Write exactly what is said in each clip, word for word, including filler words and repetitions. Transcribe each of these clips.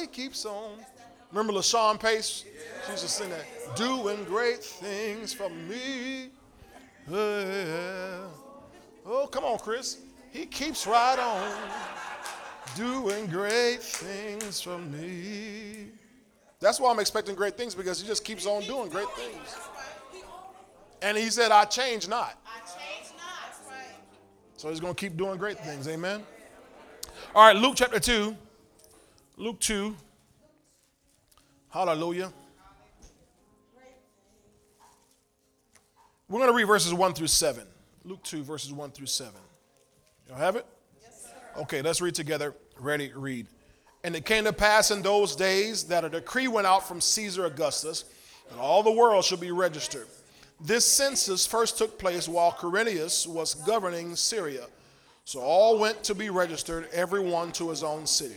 Johnny keeps on. Remember LaShawn Pace? She used to sing that. Doing great things for me. Yeah. Oh, come on, Chris. He keeps right on. Doing great things for me. That's why I'm expecting great things, because he just keeps on doing great things. And he said, I change not. I change not. So he's going to keep doing great things. Amen. All right, Luke chapter two. Luke two. Hallelujah. We're going to read verses one through seven. Luke two, verses one through seven. Y'all have it? Yes, sir. Okay, let's read together. Ready, read. And it came to pass in those days that a decree went out from Caesar Augustus that all the world should be registered. This census first took place while Quirinius was governing Syria. So all went to be registered, every one to his own city.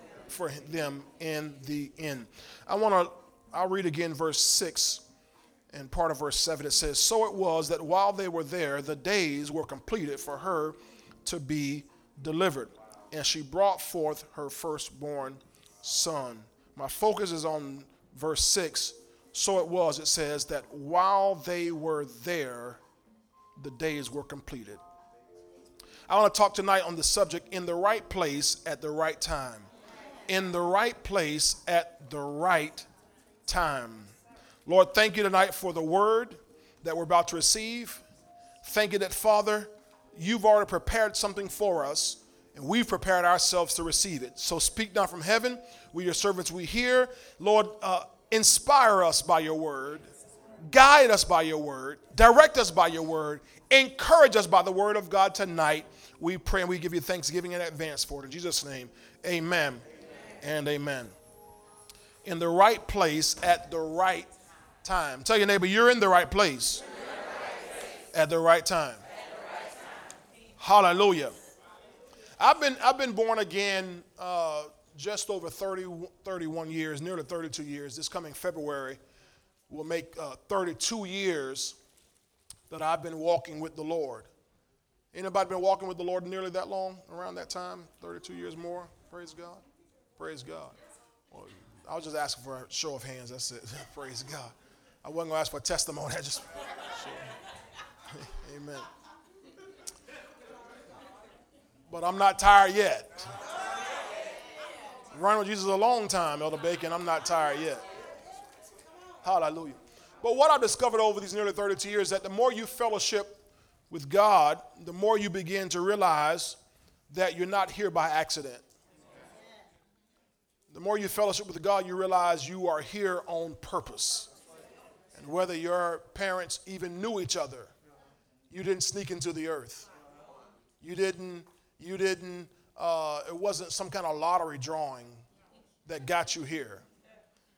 for them in the inn. I want to, I'll read again verse six and part of verse seven. It says, so it was that while they were there, the days were completed for her to be delivered. And she brought forth her firstborn son. My focus is on verse six. So it was, it says, that while they were there, the days were completed. I want to talk tonight on the subject, in the right place at the right time. In the right place at the right time. Lord, thank you tonight for the word that we're about to receive. Thank you that, Father, you've already prepared something for us, and we've prepared ourselves to receive it. So speak now from heaven. We, your servants, we hear. Lord, uh, inspire us by your word. Guide us by your word. Direct us by your word. Encourage us by the word of God tonight. We pray and we give you thanksgiving in advance for it. In Jesus' name, amen, amen. And amen. In the right place at the right time. Tell your neighbor, you're in the right place, the right place. At the right time. At the right time. Hallelujah. I've been I've been born again uh, just over thirty, thirty-one years, nearly thirty-two years. This coming February will make uh, thirty-two years that I've been walking with the Lord. Anybody been walking with the Lord nearly that long, around that time, thirty-two years more? Praise God. Praise God. Well, I was just asking for a show of hands. That's it. Praise God. I wasn't going to ask for a testimony. I just, amen. But I'm not tired yet. Running with Jesus a long time, Elder Bacon. I'm not tired yet. Hallelujah. But what I've discovered over these nearly thirty-two years is that the more you fellowship with God, the more you begin to realize that you're not here by accident. The more you fellowship with God, you realize you are here on purpose. And whether your parents even knew each other, you didn't sneak into the earth. You didn't. You didn't, uh, it wasn't some kind of lottery drawing that got you here.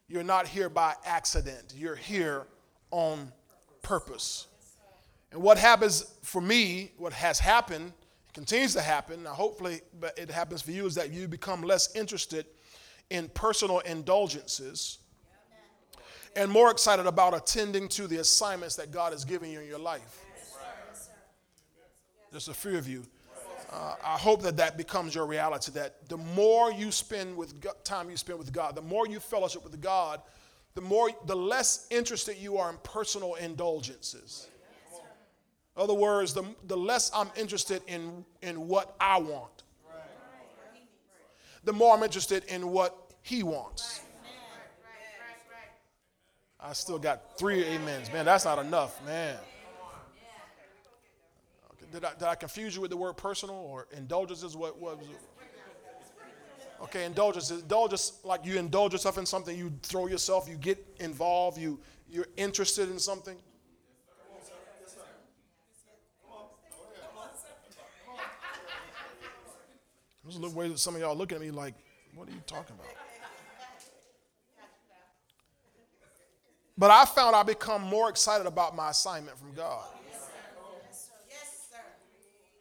You're not here by accident. You're here on purpose. And what happens for me, what has happened, continues to happen, now hopefully but it happens for you, is that you become less interested in personal indulgences and more excited about attending to the assignments that God has given you in your life. Just a few of you. Uh, I hope that that becomes your reality, that the more you spend with God, time you spend with God, the more you fellowship with God, the more, the less interested you are in personal indulgences. Yes, in other words, the, the less I'm interested in, in what I want. Right. Right. The more I'm interested in what he wants. Right. Right. Right. I still got three amens. Man, that's not enough, man. Did I, did I confuse you with the word personal or indulgences? What, what was it? Okay, indulgences. Indulgence, like you indulge yourself in something, you throw yourself, you get involved, you, you're interested in something. There's a little way that some of y'all looking at me like, what are you talking about? But I found I become more excited about my assignment from God. Yes, sir. Yes, sir.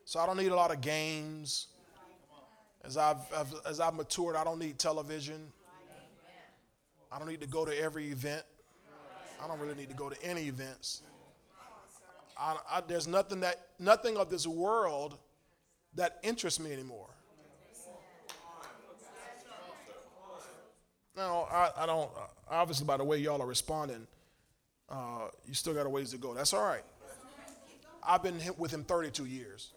So I don't need a lot of games. As I've, I've, as I've matured, I don't need television. I don't need to go to every event. I don't really need to go to any events. I, I, there's nothing that nothing of this world that interests me anymore. Now, I, I don't, obviously by the way y'all are responding, uh, you still got a ways to go. That's all right. I've been with him thirty-two years.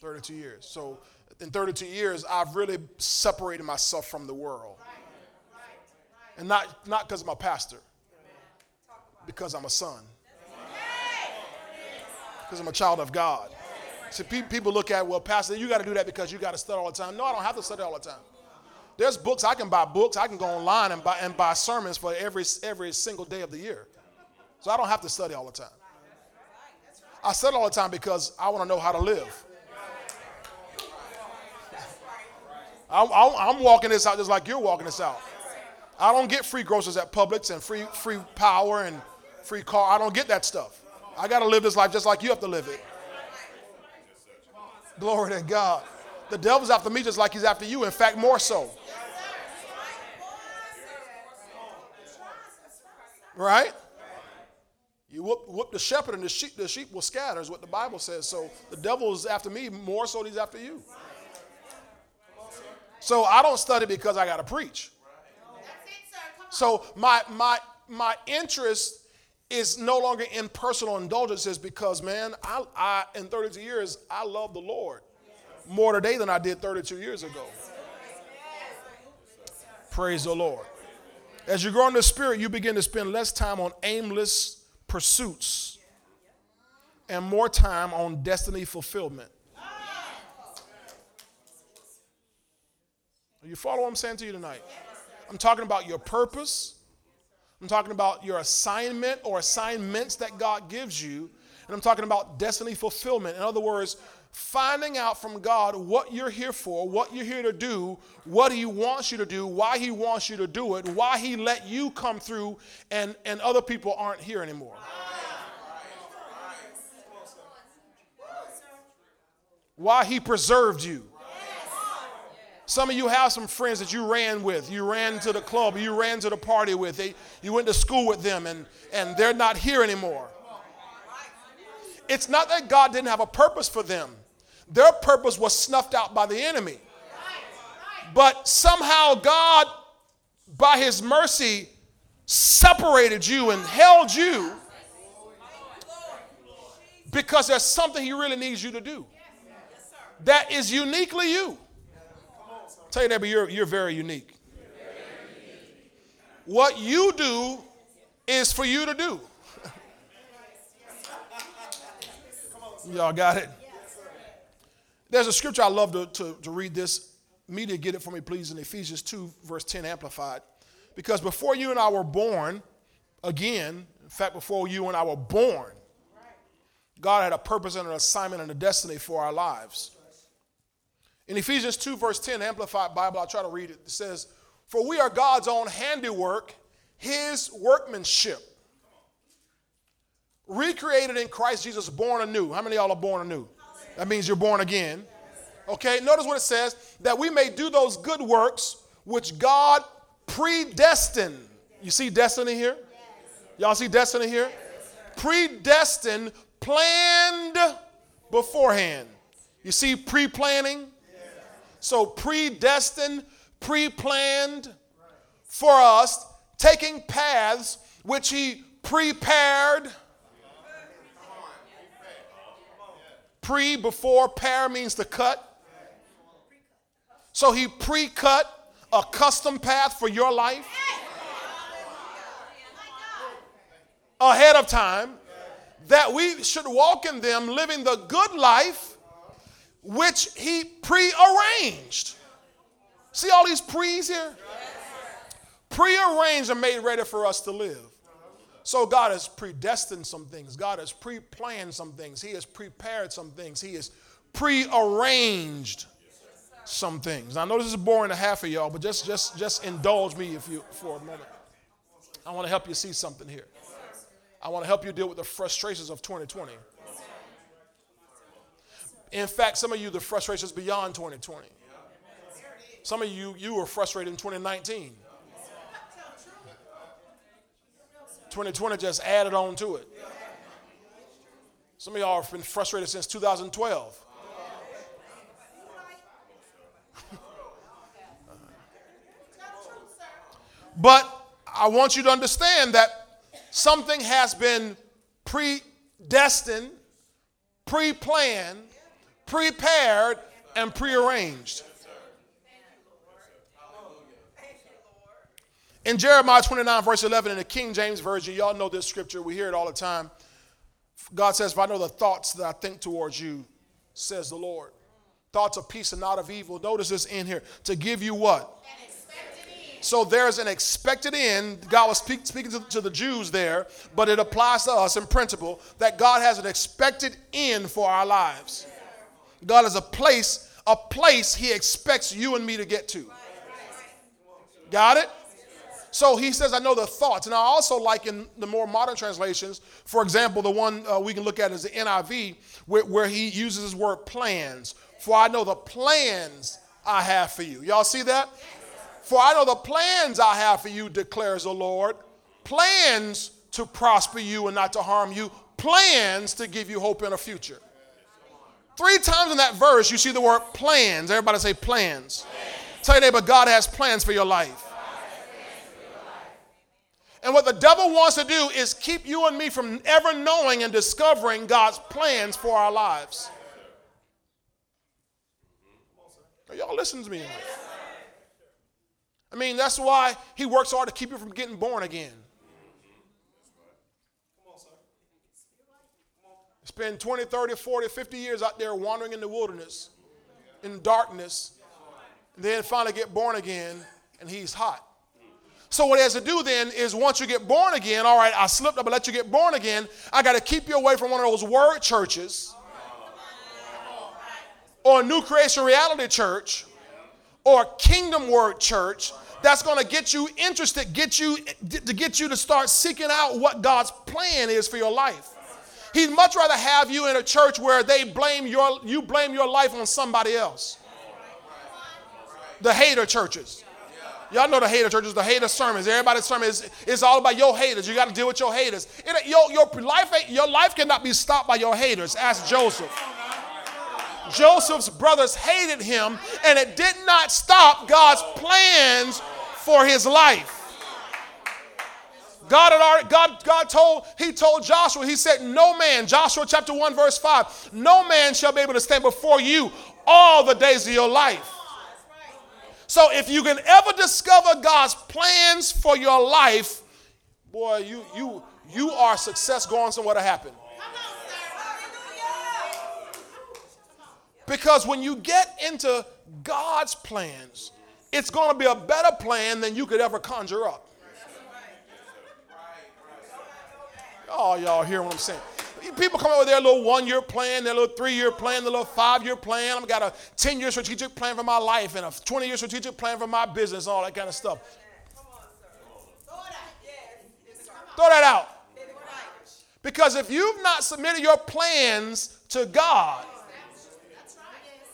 thirty-two years. So in thirty-two years, I've really separated myself from the world. And not not because I'm a pastor, because I'm a son, because I'm a child of God. See, pe- people look at, well, pastor, you got to do that because you got to study all the time. No, I don't have to study all the time. There's books. I can buy books. I can go online and buy and buy sermons for every every single day of the year. So I don't have to study all the time. I study all the time because I want to know how to live. I, I, I'm walking this out just like you're walking this out. I don't get free groceries at Publix and free free power and free car. I don't get that stuff. I got to live this life just like you have to live it. Glory to God. The devil's after me just like he's after you. In fact, more so. Right? You whoop, whoop the shepherd and the sheep, the sheep will scatter is what the Bible says. So the devil is after me more so than he's after you. So I don't study because I got to preach. So my my my interest is no longer in personal indulgences because, man, I, I in thirty-two years, I love the Lord more today than I did thirty-two years ago. Praise the Lord. As you grow in the Spirit, you begin to spend less time on aimless pursuits and more time on destiny fulfillment. You follow what I'm saying to you tonight? I'm talking about your purpose. I'm talking about your assignment or assignments that God gives you. And I'm talking about destiny fulfillment. In other words, finding out from God what you're here for, what you're here to do, what he wants you to do, why he wants you to do it, why he let you come through and, and other people aren't here anymore. Why he preserved you. Some of you have some friends that you ran with. You ran to the club. You ran to the party with. They, you went to school with them, and, and they're not here anymore. It's not that God didn't have a purpose for them. Their purpose was snuffed out by the enemy. But somehow God, by his mercy, separated you and held you because there's something he really needs you to do that is uniquely you. Tell your neighbor, you're, you're very unique. What you do is for you to do. Y'all got it? There's a scripture I love to, to, to read this. Media, get it for me, please, in Ephesians two, verse ten, Amplified. Because before you and I were born, again, in fact, before you and I were born, God had a purpose and an assignment and a destiny for our lives. In Ephesians two, verse ten, Amplified Bible, I'll try to read it. It says, "For we are God's own handiwork, his workmanship, recreated in Christ Jesus, born anew." How many of y'all are born anew? That means you're born again. Okay, notice what it says, "that we may do those good works which God predestined." You see destiny here? Y'all see destiny here? Predestined, planned beforehand. You see pre-planning? So predestined, pre-planned for us, taking paths which he prepared. Pre, before, pair means to cut. So he pre-cut a custom path for your life ahead of time that we should walk in them, living the good life which he prearranged. See all these pre's here? Prearranged and made ready for us to live. So God has predestined some things. God has pre-planned some things. He has prepared some things. He has prearranged some things. Now, I know this is boring to half of y'all, but just, just, just indulge me if you for a moment. I want to help you see something here. Yes, I want to help you deal with the frustrations of twenty twenty. Yes, in fact, some of you, the frustrations beyond twenty twenty. Yeah. Some of you, you were frustrated in twenty nineteen. Yeah. twenty twenty just added on to it. Yeah. Some of y'all have been frustrated since two thousand twelve. But I want you to understand that something has been predestined, pre-planned, prepared, and prearranged. In Jeremiah twenty-nine, verse eleven, in the King James Version, y'all know this scripture. We hear it all the time. God says, "For I know the thoughts that I think towards you, says the Lord. Thoughts of peace and not of evil." Notice this in here. To give you what? So there's an expected end. God was speak, speaking to, to the Jews there, but it applies to us in principle that God has an expected end for our lives. God has a place, a place he expects you and me to get to. Got it? So he says, I know the thoughts. And I also like in the more modern translations, for example, the one uh, we can look at is the N I V, where, where he uses his word plans. For I know the plans I have for you. Y'all see that? For I know the plans I have for you, declares the Lord. Plans to prosper you and not to harm you. Plans to give you hope in a future. Three times in that verse, you see the word plans. Everybody say plans. plans. Tell your neighbor, God has plans for your life. God has plans for your life. And what the devil wants to do is keep you and me from ever knowing and discovering God's plans for our lives. Are y'all listening to me? I mean, that's why he works hard to keep you from getting born again. Spend twenty, thirty, forty, fifty years out there wandering in the wilderness, in darkness, and then finally get born again, and he's hot. So what he has to do then is once you get born again, all right, I slipped up and let you get born again, I got to keep you away from one of those word churches or a new creation reality church or Kingdom Word Church that's going to get you interested, get you to get you to start seeking out what God's plan is for your life. He'd much rather have you in a church where they blame your you blame your life on somebody else. The hater churches. Y'all know the hater churches, the hater sermons. Everybody's sermon is it's all about your haters. You got to deal with your haters. It, your, your, life, your life cannot be stopped by your haters. Ask Joseph. Joseph's brothers hated him, and it did not stop God's plans for his life. God had already, God, God told, he told Joshua, he said, no man, Joshua chapter one, verse five, no man shall be able to stand before you all the days of your life. So if you can ever discover God's plans for your life, boy, you, you, you are success going somewhere to happen. Because when you get into God's plans, it's going to be a better plan than you could ever conjure up. Oh, y'all hear what I'm saying? People come up with their little one-year plan, their little three-year plan, their little five-year plan. I've got a ten-year strategic plan for my life and a twenty-year strategic plan for my business and all that kind of stuff. Throw that out. Because if you've not submitted your plans to God,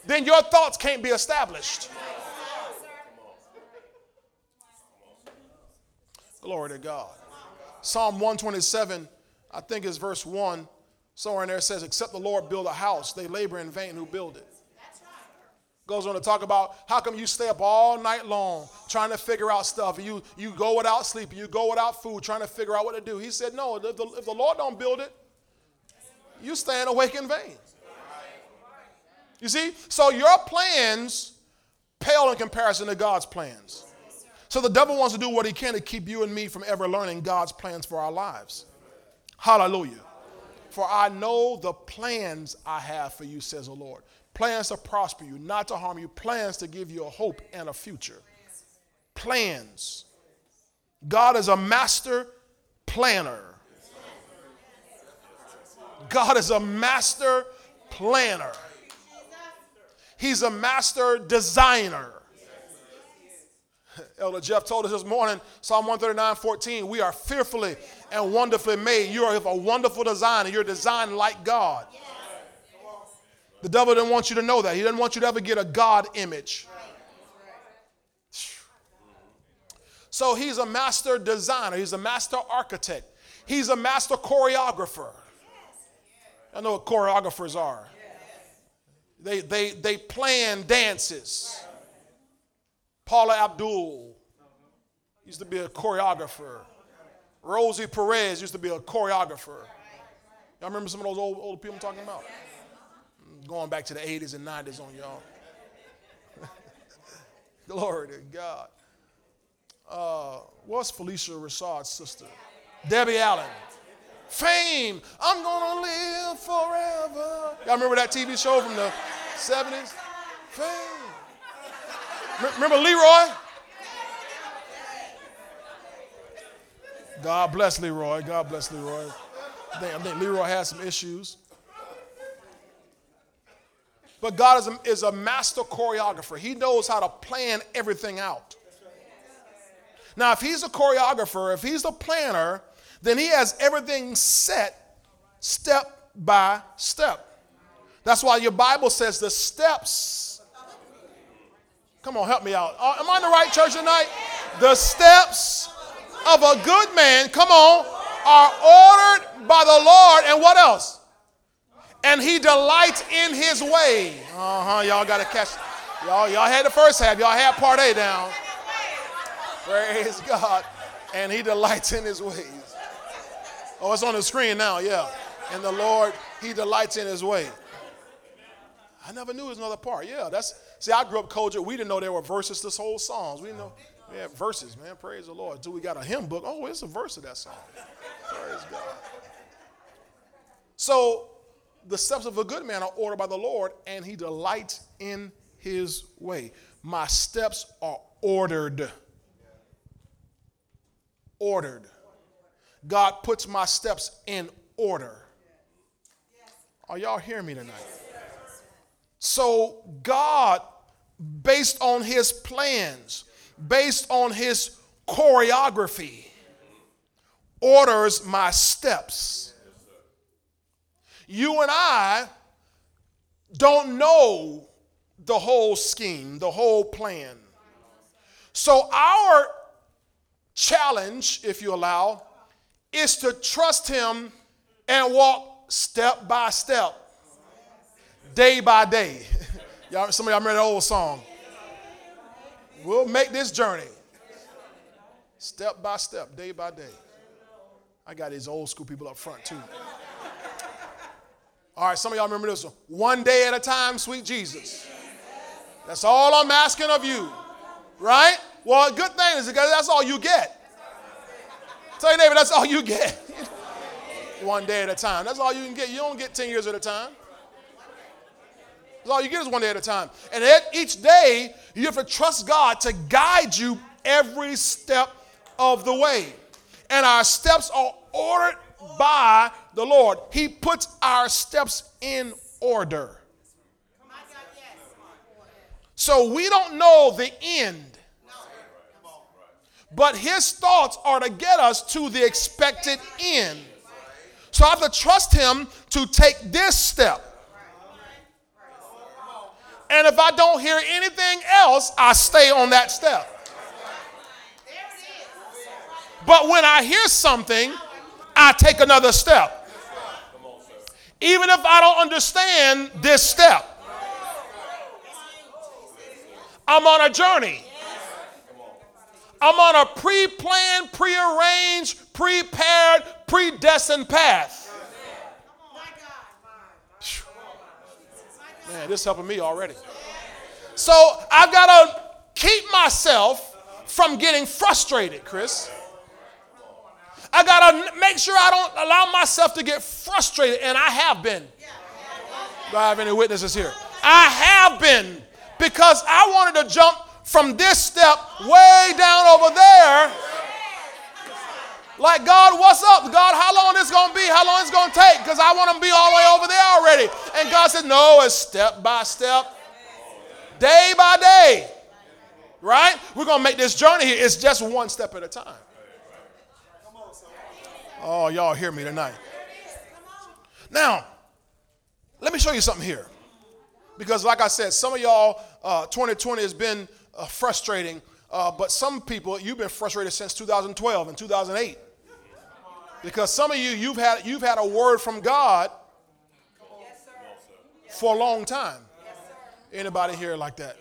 then your thoughts can't be established. Glory to God. Psalm one twenty-seven, I think it's verse one, somewhere in there says, except the Lord build a house, they labor in vain who build it. Goes on to talk about how come you stay up all night long trying to figure out stuff. You, you go without sleep, you go without food, trying to figure out what to do. He said, no, if the, if the Lord don't build it, you're staying awake in vain. You see, so your plans pale in comparison to God's plans. So the devil wants to do what he can to keep you and me from ever learning God's plans for our lives. Hallelujah. For I know the plans I have for you, says the Lord. Plans to prosper you, not to harm you. Plans to give you a hope and a future. Plans. God is a master planner. God is a master planner. He's a master designer. Elder Jeff told us this morning, Psalm one thirty-nine, fourteen, we are fearfully and wonderfully made. You are of a wonderful design, and you're designed like God. Yes. The devil didn't want you to know that. He didn't want you to ever get a God image. So he's a master designer. He's a master architect. He's a master choreographer. I know what choreographers are. They, they, they plan dances. Paula Abdul used to be a choreographer. Rosie Perez used to be a choreographer. Y'all remember some of those old, old people I'm talking about? Going back to the eighties and nineties on y'all. Glory to God. Uh, what's Felicia Rashad's sister? Debbie Allen. Fame. I'm gonna live forever. Y'all remember that T V show from the seventies? Fame. Remember Leroy? God bless Leroy. God bless Leroy. I think, I think Leroy had some issues. But God is a, is a master choreographer. He knows how to plan everything out. Now, if he's a choreographer, if he's a planner, then he has everything set step by step. That's why your Bible says the steps. Come on, help me out. Uh, am I in the right church tonight? The steps of a good man, come on, are ordered by the Lord. And what else? And he delights in his way. Uh-huh, y'all got to catch. Y'all, y'all had the first half. Y'all had part A down. Praise God. And he delights in his ways. Oh, it's on the screen now, yeah. And the Lord, he delights in his way. I never knew there was another part. Yeah, that's, see, I grew up culture. We didn't know there were verses to whole songs. We didn't know, we had verses, man. Praise the Lord. Until we got a hymn book. Oh, it's a verse of that song. Praise God. So the steps of a good man are ordered by the Lord, and he delights in his way. My steps are ordered. Ordered. God puts my steps in order. Are y'all hearing me tonight? So God, based on his plans, based on his choreography, orders my steps. You and I don't know the whole scheme, the whole plan. So our challenge, if you allow, is to trust him and walk step by step, day by day. Y'all, some of y'all remember that old song. We'll make this journey step by step, day by day. I got these old school people up front too. All right, some of y'all remember this one. One day at a time, sweet Jesus. That's all I'm asking of you, right? Well, good thing is because that's all you get. Tell your neighbor, that's all you get. One day at a time. That's all you can get. You don't get ten years at a time. That's all you get is one day at a time. And each day, you have to trust God to guide you every step of the way. And our steps are ordered by the Lord. He puts our steps in order. So we don't know the end. But his thoughts are to get us to the expected end. So I have to trust him to take this step. And if I don't hear anything else, I stay on that step. But when I hear something, I take another step. Even if I don't understand this step, I'm on a journey. I'm on a pre-planned, pre-arranged, prepared, predestined path. Man, this is helping me already. So I've got to keep myself from getting frustrated, Chris. I got to make sure I don't allow myself to get frustrated, and I have been. Do I have any witnesses here? I have been, because I wanted to jump from this step way down over there. Like, God, what's up? God, how long is this going to be? How long is it going to take? Because I want to be all the way over there already. And God said, no, it's step by step, day by day. right? We're going to make this journey here. It's just one step at a time. Oh, y'all hear me tonight. Now, let me show you something here. Because like I said, some of y'all, uh, twenty twenty has been uh, frustrating. Uh, but some people, you've been frustrated since two thousand twelve and two thousand eight. Because some of you, you've had you've had a word from God for a long time. Anybody here like that?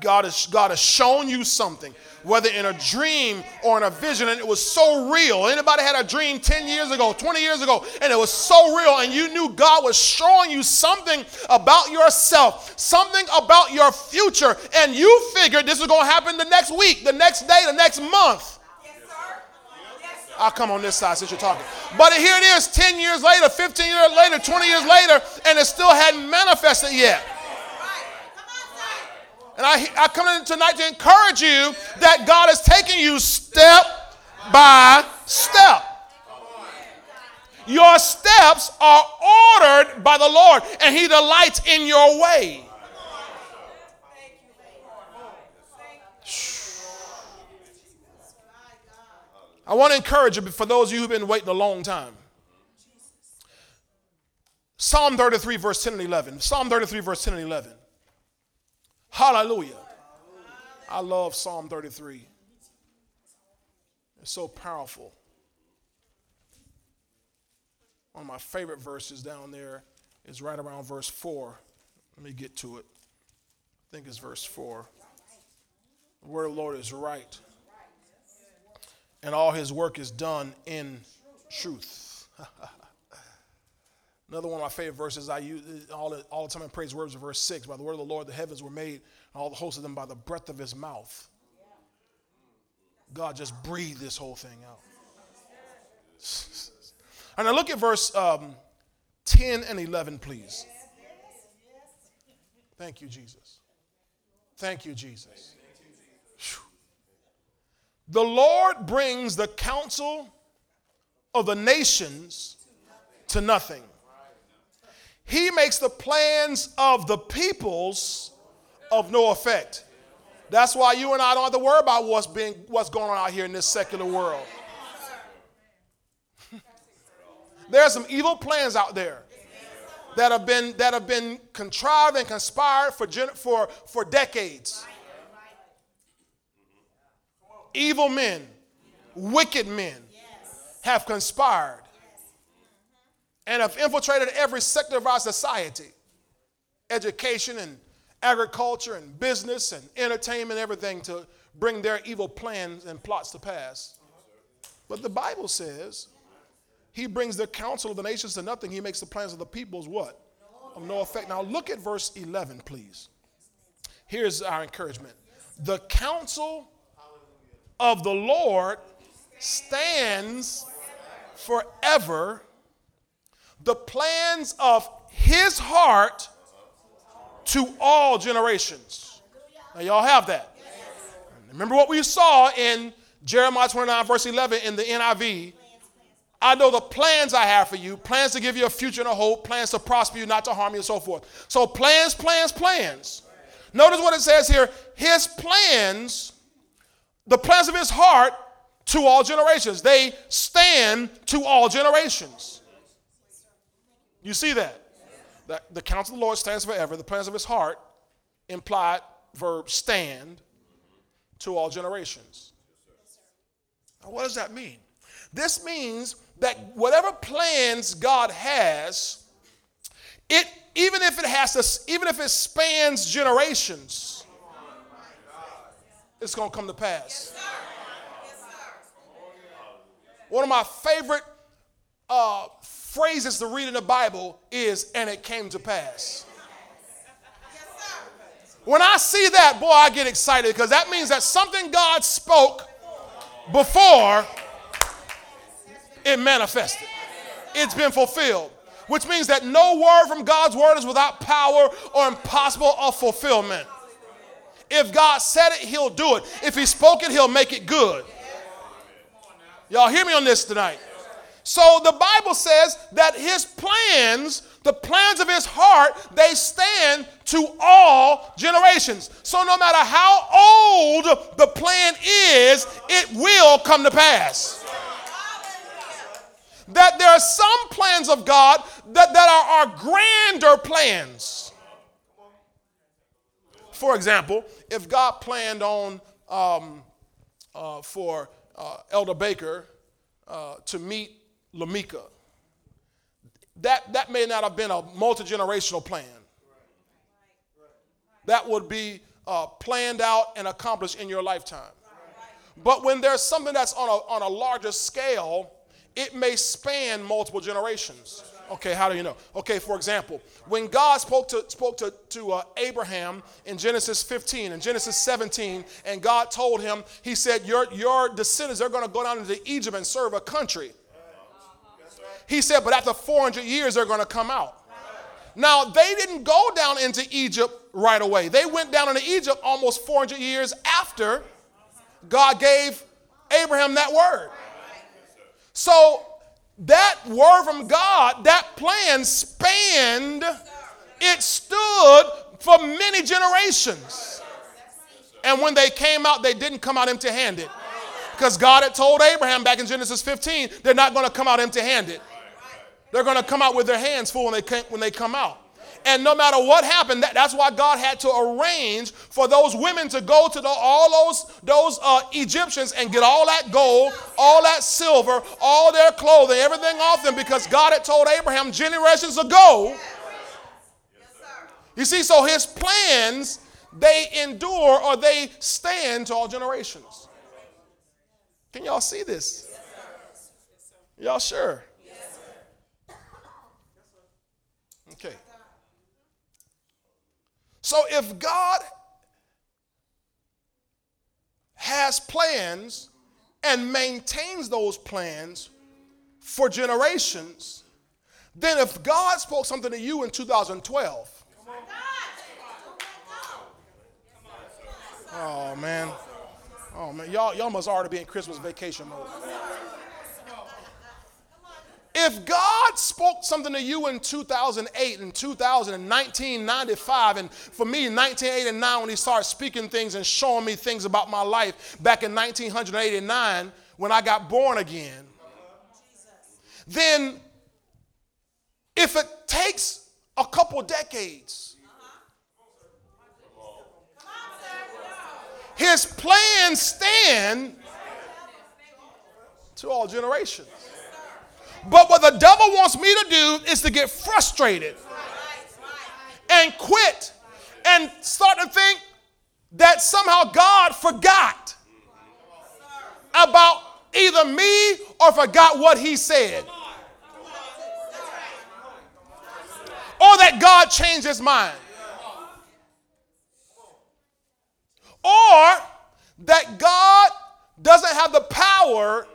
God has, God has shown you something, whether in a dream or in a vision, and it was so real. Anybody had a dream ten years ago, twenty years ago, and it was so real, and you knew God was showing you something about yourself, something about your future, and you figured this was going to happen the next week, the next day, the next month. Yes, sir. Yes, sir. I'll come on this side since you're talking. But here it is, ten years later, fifteen years later, twenty years later, and it still hadn't manifested yet. And I, I come in tonight to encourage you that God is taking you step by step. Your steps are ordered by the Lord, and He delights in your way. I want to encourage you, for those of you who have been waiting a long time. Psalm thirty-three, verse ten and eleven. Psalm thirty-three, verse ten and eleven. Hallelujah. I love Psalm thirty-three. It's so powerful. One of my favorite verses down there is right around verse four. Let me get to it. I think it's verse four. The word of the Lord is right, and all His work is done in truth. Another one of my favorite verses I use all the, all the time in praise words of verse six. By the word of the Lord, the heavens were made, and all the hosts of them by the breath of His mouth. God just breathed this whole thing out. And now look at verse um, ten and eleven, please. Thank you, Jesus. Thank you, Jesus. Whew. The Lord brings the counsel of the nations to nothing. He makes the plans of the peoples of no effect. That's why you and I don't have to worry about what's being, what's going on out here in this secular world. There are some evil plans out there that have been that have been contrived and conspired for for for decades. Evil men, wicked men have conspired and have infiltrated every sector of our society. Education and agriculture and business and entertainment, everything to bring their evil plans and plots to pass. But the Bible says He brings the counsel of the nations to nothing. He makes the plans of the peoples what? Of no effect. Now look at verse eleven, please. Here's our encouragement. The counsel of the Lord stands forever. The plans of His heart to all generations. Now y'all have that. Yes. Remember what we saw in Jeremiah twenty-nine verse eleven in the N I V. I know the plans I have for you, plans to give you a future and a hope, plans to prosper you, not to harm you, and so forth. So plans, plans, plans. Notice what it says here. His plans, the plans of His heart to all generations. They stand to all generations. You see that? that? The counsel of the Lord stands forever. The plans of His heart, implied verb stand, to all generations. Now what does that mean? This means that whatever plans God has, it even if it has to, even if it spans generations, it's going to come to pass. Yes, sir. Yes, sir. One of my favorite uh phrases to read in the Bible is, and it came to pass. When I see that, boy, I get excited, because that means that something God spoke before, it manifested. It's been fulfilled, which means that no word from God's word is without power or impossible of fulfillment. If God said it, He'll do it. If He spoke it, He'll make it good. Y'all hear me on this tonight? So the Bible says that His plans, The plans of his heart, they stand to all generations. So no matter how old the plan is, it will come to pass. That there are some plans of God that, that are our grander plans. For example, if God planned on um, uh, for uh, Elder Baker uh, to meet Lamika, That, that may not have been a multi-generational plan. That would be uh, planned out and accomplished in your lifetime. But when there's something that's on a, on a larger scale, it may span multiple generations. Okay, how do you know? Okay, for example, when God spoke to spoke to, to uh, Abraham in Genesis fifteen and Genesis seventeen, and God told him, he said, your, your descendants are going to go down into Egypt and serve a country. He said, but after four hundred years, they're going to come out. Now, they didn't go down into Egypt right away. They went down into Egypt almost four hundred years after God gave Abraham that word. So that word from God, that plan spanned, it stood for many generations. And when they came out, they didn't come out empty-handed. Because God had told Abraham back in Genesis fifteen, they're not going to come out empty-handed. They're going to come out with their hands full when they came, when they come out. And no matter what happened, that, that's why God had to arrange for those women to go to the, all those, those uh, Egyptians and get all that gold, all that silver, all their clothing, everything off them, because God had told Abraham generations ago. You see, so his plans, they endure or they stand to all generations. Can y'all see this? Yes, sir. Y'all sure? Yes, sir. Okay. So if God has plans and maintains those plans for generations, then if God spoke something to you in two thousand twelve. Oh, man. Oh, man, y'all, y'all must already be in Christmas vacation mode. If God spoke something to you in two thousand eight and two thousand and nineteen ninety-five, and for me, nineteen eighty-nine, when he started speaking things and showing me things about my life back in nineteen eighty-nine when I got born again, then if it takes a couple decades, his plans stand to all generations. But what the devil wants me to do is to get frustrated and quit and start to think that somehow God forgot about either me or forgot what he said, or that God changed his mind, or that God doesn't have the power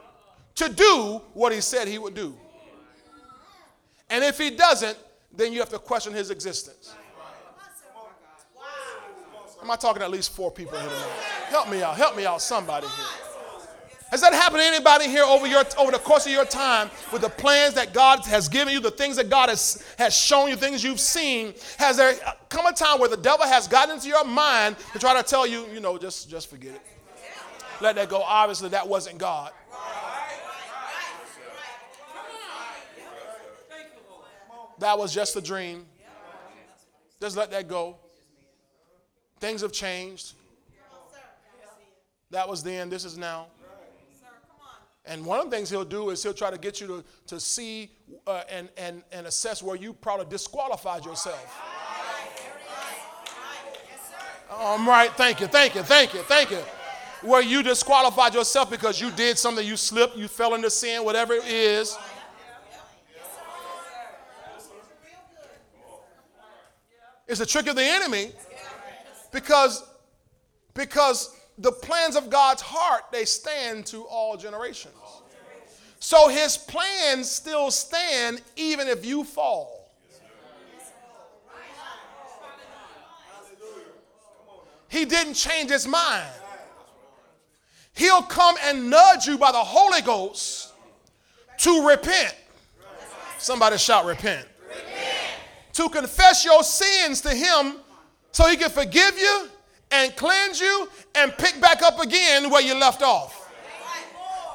to do what he said he would do. And if he doesn't, then you have to question his existence. Am I talking to at least four people here tonight? Help me out. Help me out, somebody here. Has that happened to anybody here over your over the course of your time, with the plans that God has given you, the things that God has, has shown you, things you've seen? Has there come a time where the devil has gotten into your mind to try to tell you, you know, just, just forget it. Let that go. Obviously, that wasn't God. That was just a dream. Just let that go. Things have changed. That was then. This is now. And one of the things he'll do is he'll try to get you to, to see uh, and, and, and assess where you probably disqualified yourself. All right, thank you, thank you, thank you, thank you. Where you disqualified yourself because you did something, you slipped, you fell into sin, whatever it is. It's a trick of the enemy, because, because the plans of God's heart, they stand to all generations. So his plans still stand even if you fall. He didn't change his mind. He'll come and nudge you by the Holy Ghost to repent. Somebody shout repent. Repent. to confess your sins to him so he can forgive you and cleanse you and pick back up again where you left off.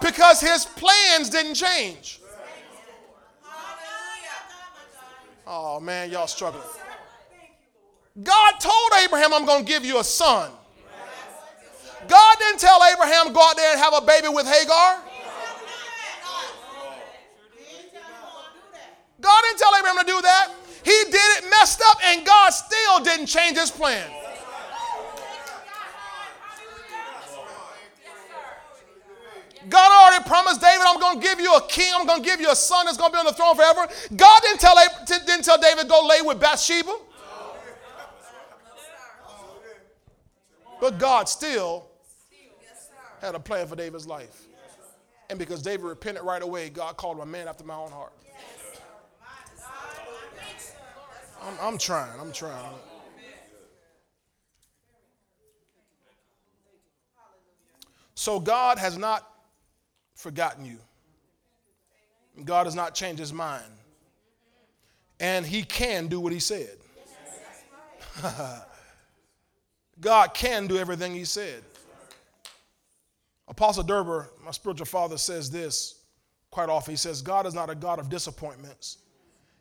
Because his plans didn't change. Oh, man, y'all struggling. God told Abraham, I'm going to give you a son. God didn't tell Abraham, go out there and have a baby with Hagar. God didn't tell Abraham to do that. He did it messed up, and God still didn't change his plan. God already promised David, I'm going to give you a king. I'm going to give you a son that's going to be on the throne forever. God didn't tell, Abraham, didn't tell David, go lay with Bathsheba. But God still had a plan for David's life. And because David repented right away, God called him a man after my own heart. I'm, I'm trying. I'm trying. So God has not forgotten you. God has not changed his mind. And he can do what he said. God can do everything he said. Apostle Durber, my spiritual father, says this quite often. He says, God is not a God of disappointments.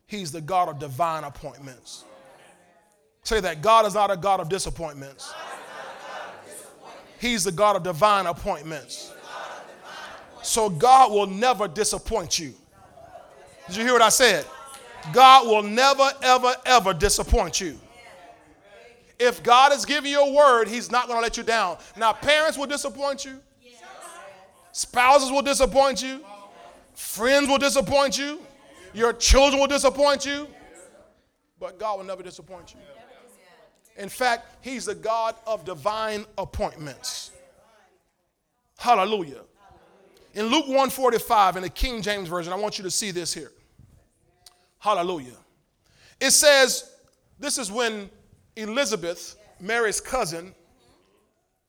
He's the God of divine appointments. Say that. God is not a God of disappointments. He's the God of divine appointments. So God will never disappoint you. Did you hear what I said? God will never, ever, ever disappoint you. If God is giving you a word, he's not going to let you down. Now, parents will disappoint you. Spouses will disappoint you. Friends will disappoint you. Your children will disappoint you. But God will never disappoint you. In fact, he's the God of divine appointments. Hallelujah. In Luke one forty-five, in the King James Version, I want you to see this here. Hallelujah. It says, this is when Elizabeth, Mary's cousin,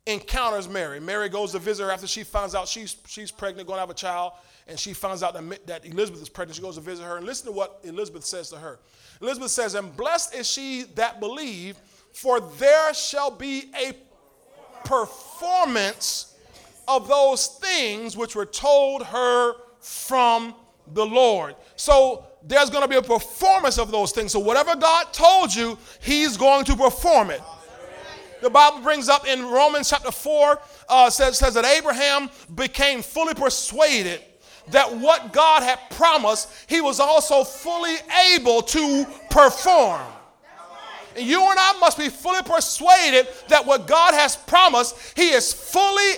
encounters Mary. Mary goes to visit her after she finds out she's, she's pregnant, going to have a child, and she finds out that, that Elizabeth is pregnant. She goes to visit her, and listen to what Elizabeth says to her. Elizabeth says, and blessed is she that believed, for there shall be a performance of those things which were told her from the Lord. So there's going to be a performance of those things. So whatever God told you, he's going to perform it. The Bible brings up in Romans chapter four, uh, says, says that Abraham became fully persuaded that what God had promised, he was also fully able to perform. And you and I must be fully persuaded that what God has promised, he is fully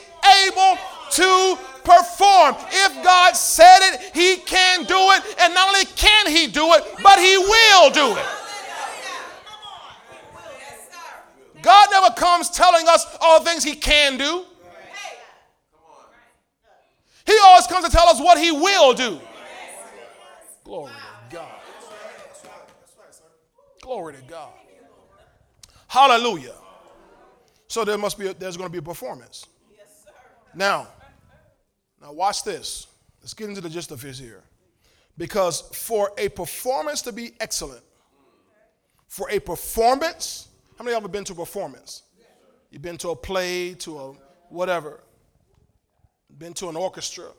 able to perform. If God said it, he can do it. And not only can he do it, but he will do it. God never comes telling us all things he can do. He always comes to tell us what he will do. Glory to God. Glory to God. Hallelujah. So there must be a, there's going to be a performance. Now, now watch this. Let's get into the gist of this here. Because for a performance to be excellent, for a performance, how many of y'all have been to a performance? You've been to a play, to a whatever, been to an orchestra.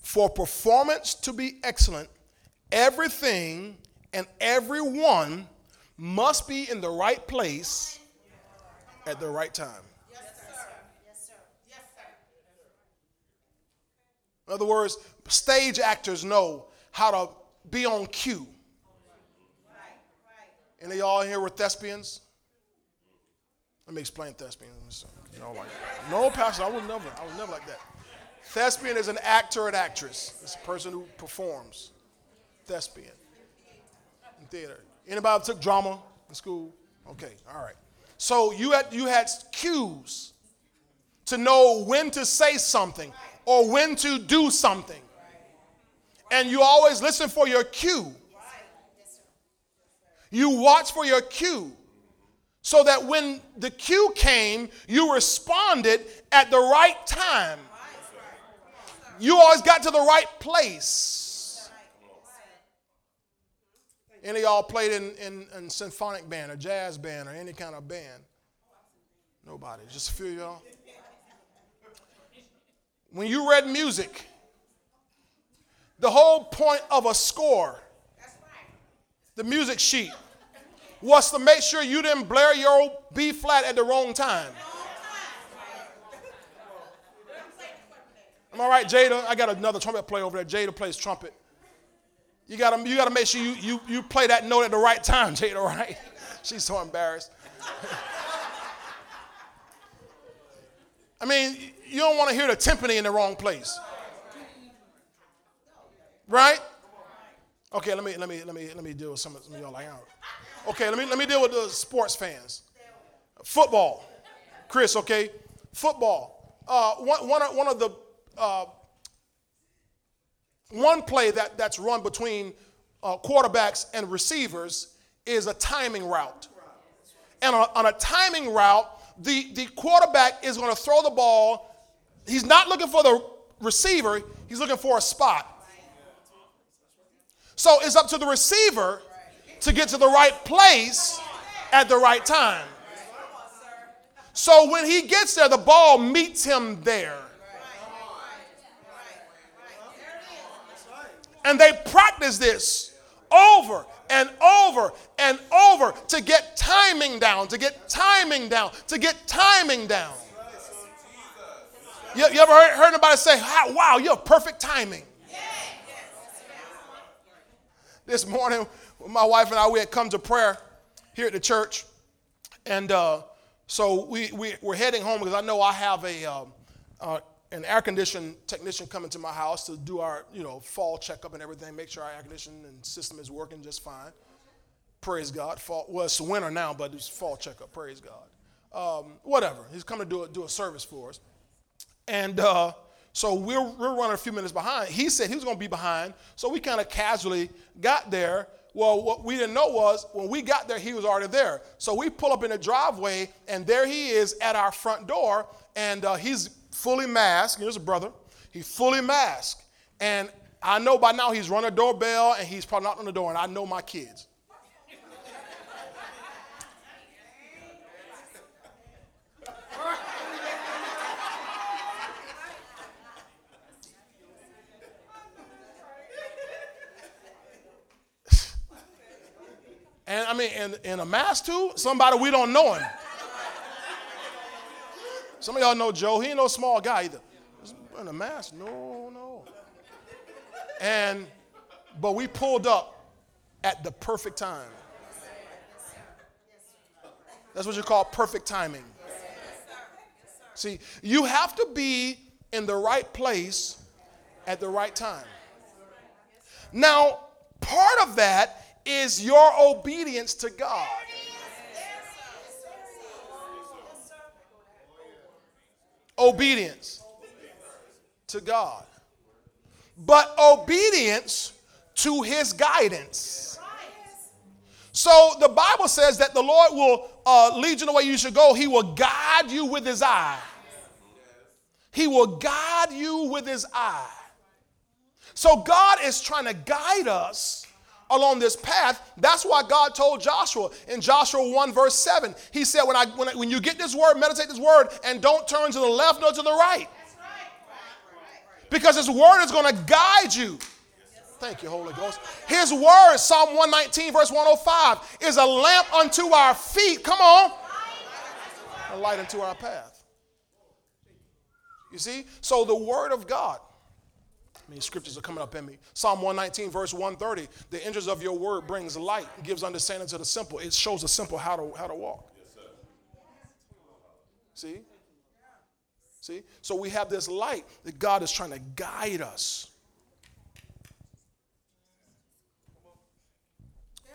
For performance to be excellent, everything and everyone must be in the right place at the right time. In other words, stage actors know how to be on cue. And they all here were thespians. Let me explain thespians. No, like no, pastor, I was never, I was never like that. Thespian is an actor and actress. It's a person who performs. Thespian in theater. Anybody took drama in school? Okay, all right. So you had you had cues to know when to say something or when to do something. And you always listen for your cue. You watch for your cue so that when the cue came, you responded at the right time. You always got to the right place. any of y'all played in, in, in symphonic band or jazz band or any kind of band? Nobody. Just a few of y'all. When you read music, the whole point of a score, the music sheet, was to make sure you didn't blare your B flat at the wrong time. Am I right, Jada? I got another trumpet player over there. Jada plays trumpet. You gotta, you gotta make sure you, you, you play that note at the right time, Jada, right? She's so embarrassed. I mean, you don't want to hear the timpani in the wrong place. Right? Okay, let me let me let me let me deal with some of, some of y'all like out. Okay, let me let me deal with the sports fans. Football, Chris. Okay, football. Uh, one one one of the uh, one play that, that's run between uh, quarterbacks and receivers is a timing route. And on, on a timing route, the the quarterback is going to throw the ball. He's not looking for the receiver. He's looking for a spot. So it's up to the receiver to get to the right place at the right time. So when he gets there, the ball meets him there. And they practice this over and over and over to get timing down, to get timing down, to get timing down. You, you ever heard, heard anybody say, wow, you have perfect timing? This morning, my wife and I, we had come to prayer here at the church. And uh, so we, we, we're heading home because I know I have a um, uh, an air conditioning technician coming to my house to do our, you know, fall checkup and everything, make sure our air conditioning system is working just fine. Praise God. Fall, well, it's winter now, but it's fall checkup. Praise God. Um, whatever. He's coming to do a, do a service for us. And uh So we're, we're running a few minutes behind. He said he was going to be behind, so we kind of casually got there. Well, what we didn't know was when we got there, he was already there. So we pull up in the driveway, and there he is at our front door, and uh, he's fully masked. Here's a brother. He's fully masked. And I know by now he's run a doorbell, and he's probably knocked on the door, and I know my kids. And I mean, and, and a mask too, somebody we don't know him. Some of y'all know Joe. He ain't no small guy either. In a mask, no, no. And, but we pulled up at the perfect time. That's what you call perfect timing. See, you have to be in the right place at the right time. Now, part of that is your obedience to God. Obedience to God. But obedience to his guidance. So the Bible says that the Lord will uh, lead you the way you should go. He will guide you with his eye. He will guide you with his eye. So God is trying to guide us along this path. That's why God told Joshua in Joshua one verse seven. He said, when I, when I when you get this word, meditate this word, and don't turn to the left nor to the right. That's right. Right, right, right. Because his word is going to guide you. Yes. Thank you, Holy Ghost. His word, Psalm one nineteen verse one oh five, is a lamp unto our feet. Come on. A light unto our path. You see? So the word of God. These scriptures are coming up in me. Psalm one nineteen, verse one thirty. The entrance of your word brings light, gives understanding to the simple. It shows the simple how to how to walk. Yes, sir. See? See? So we have this light that God is trying to guide us.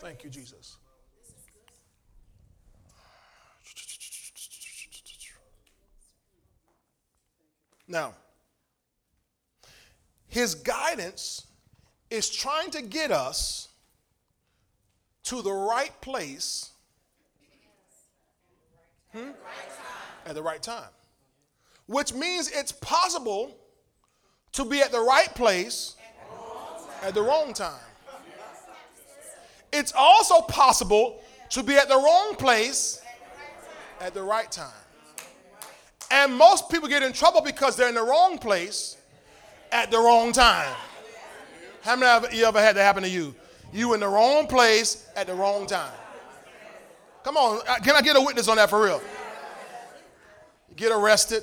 Thank you, Jesus. Now, his guidance is trying to get us to the right place hmm? at the right time, which means it's possible to be at the right place at the wrong time. It's also possible to be at the wrong place at the right time. And most people get in trouble because they're in the wrong place at the wrong time. How many of you ever had that happen to you? You in the wrong place at the wrong time. Come on, can I get a witness on that for real? You get arrested.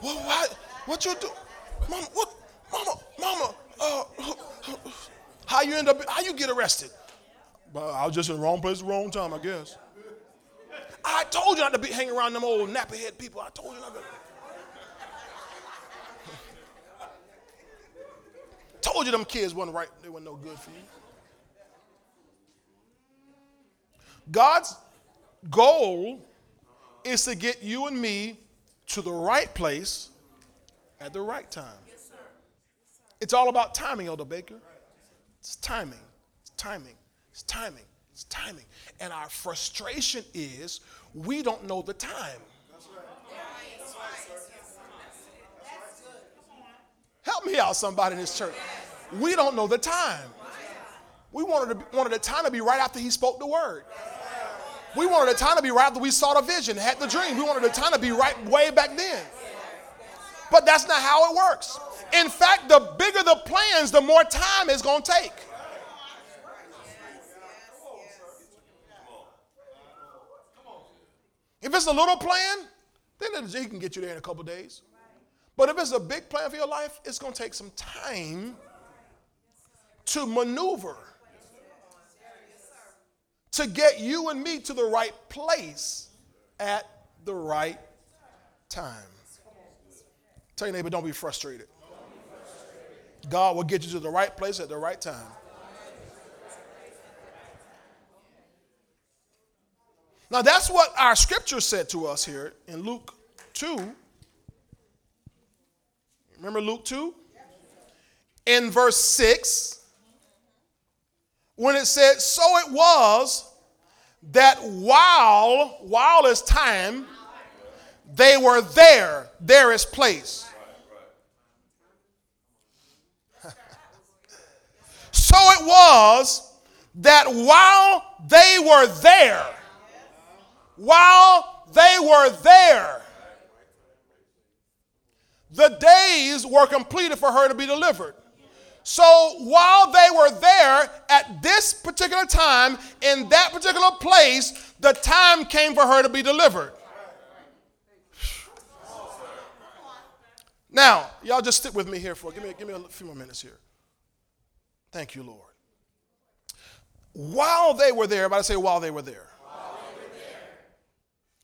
What? What, what you do? Mama, what? Mama, mama. Uh, how you end up? How you get arrested? Well, I was just in the wrong place at the wrong time, I guess. I told you not to be hanging around them old nappy head people. I told you not to. Told you them kids wasn't right. They weren't no good for you. God's goal is to get you and me to the right place at the right time. Yes, sir. Yes, sir. It's all about timing, Elder Baker. It's timing. It's timing. It's timing. It's timing. And our frustration is we don't know the time. That's right. That's right. That's good. Help me out, somebody in this church. Yes. We don't know the time. We wanted, to, wanted the time to be right after he spoke the word. We wanted the time to be right after we saw the vision, had the dream. We wanted the time to be right way back then. But that's not how it works. In fact, the bigger the plans, the more time it's going to take. If it's a little plan, then he can get you there in a couple days. But if it's a big plan for your life, it's going to take some time to maneuver. To get you and me to the right place at the right time. Tell your neighbor, don't be frustrated. God will get you to the right place at the right time. Now, that's what our scripture said to us here in Luke two. Remember Luke two? In verse six. When it said, so it was that while, while is time, they were there, there is place. So it was that while they were there, while they were there, the days were completed for her to be delivered. So while they were there at this particular time, in that particular place, the time came for her to be delivered. Now, y'all just stick with me here for, give me, give me a few more minutes here. Thank you, Lord. While they were there, everybody say while they were there. While they were there.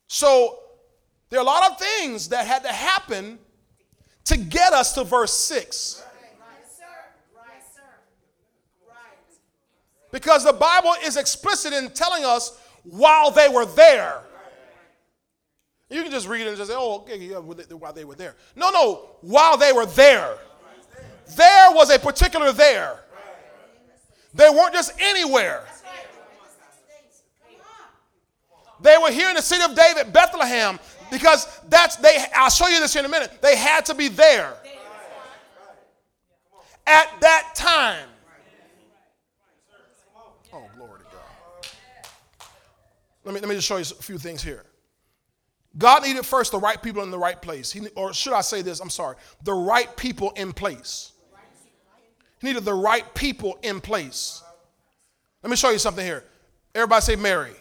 So there are a lot of things that had to happen to get us to verse six. Because the Bible is explicit in telling us while they were there. You can just read it and just say, oh, okay, yeah, while they were there. No, no, while they were there. There was a particular there. They weren't just anywhere. They were here in the city of David, Bethlehem, because that's they. I'll show you this here in a minute. They had to be there at that time. Let me, let me just show you a few things here. God needed first the right people in the right place. He, or should I say this? I'm sorry. The right people in place. He needed the right people in place. Let me show you something here. Everybody say Mary. Mary.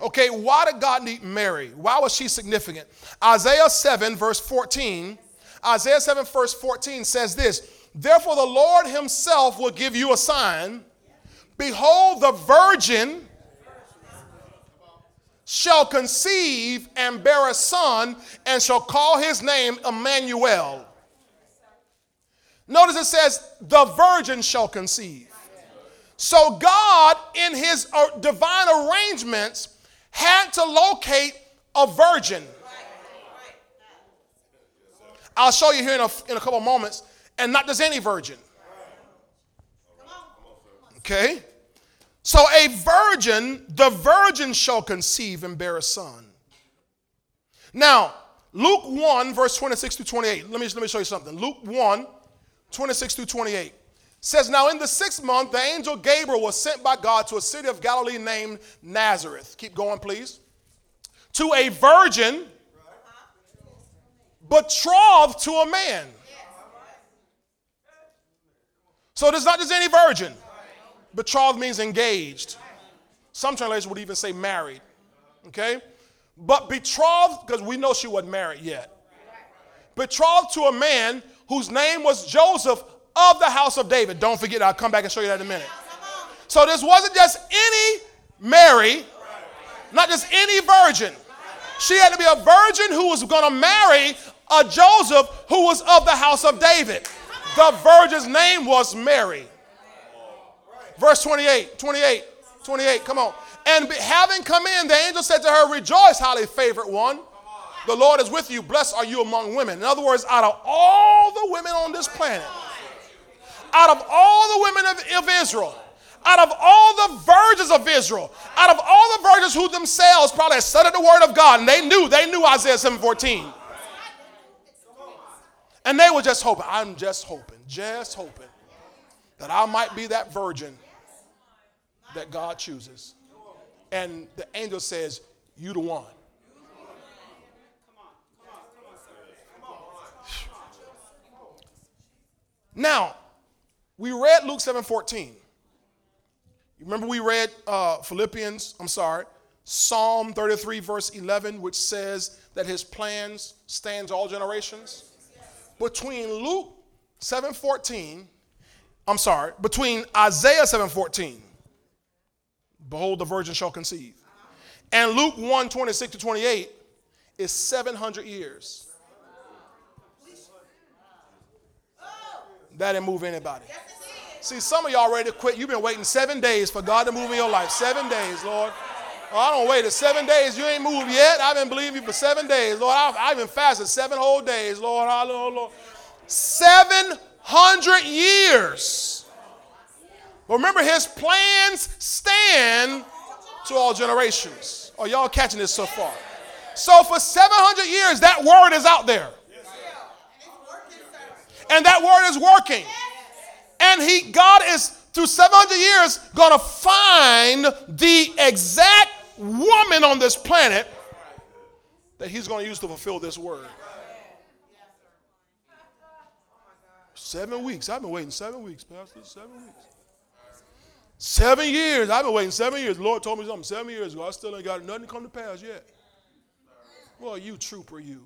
Okay, why did God need Mary? Why was she significant? Isaiah seven verse fourteen. Isaiah seven verse fourteen says this. Therefore the Lord himself will give you a sign. Behold, the virgin shall conceive and bear a son, and shall call his name Emmanuel. Notice it says, the virgin shall conceive. So God, in his divine arrangements, had to locate a virgin. I'll show you here in a, in a couple of moments, and not just any virgin. Okay? So a virgin, the virgin shall conceive and bear a son. Now, Luke one, verse twenty-six through twenty-eight. Let me, let me show you something. Luke one, twenty-six through twenty-eight. says, now in the sixth month, the angel Gabriel was sent by God to a city of Galilee named Nazareth. Keep going, please. To a virgin betrothed to a man. So there's not just any virgin. Betrothed means engaged. Some translations would even say married. Okay? But betrothed, because we know she wasn't married yet. Betrothed to a man whose name was Joseph of the house of David. Don't forget, I'll come back and show you that in a minute. So this wasn't just any Mary, not just any virgin. She had to be a virgin who was going to marry a Joseph who was of the house of David. The virgin's name was Mary. Verse twenty-eight, twenty-eight, twenty-eight, come on. And having come in, the angel said to her, rejoice, highly favored one. The Lord is with you. Blessed are you among women. In other words, out of all the women on this planet, out of all the women of, of Israel, out of all the virgins of Israel, out of all the virgins who themselves probably had studied the word of God, and they knew, they knew Isaiah seven fourteen. And they were just hoping, I'm just hoping, just hoping that I might be that virgin that God chooses. And the angel says, you the one. Now, we read Luke seven fourteen. You remember we read uh, Philippians, I'm sorry, Psalm thirty-three, verse eleven, which says that his plans stand to all generations. Between Luke seven fourteen, I'm sorry, between Isaiah seven fourteen, behold, the virgin shall conceive, and Luke one, twenty-six to twenty-eight is seven hundred years. That didn't move anybody. See, some of y'all ready to quit. You've been waiting seven days for God to move in your life. Seven days, Lord. Oh, I don't wait. It's seven days. You ain't moved yet. I've been believing you for seven days, Lord. I've, I've been fasting seven whole days, Lord. Hallelujah, Lord. Seven hundred years. But remember, his plans stand to all generations. Are y'all catching this so far? So for seven hundred years, that word is out there. And that word is working. And he, God is, through seven hundred years, going to find the exact woman on this planet that he's going to use to fulfill this word. Seven weeks. I've been waiting seven weeks, Pastor. Seven weeks. Seven years. I've been waiting seven years. The Lord told me something seven years ago. I still ain't got nothing to come to pass yet. Well, you trooper, you.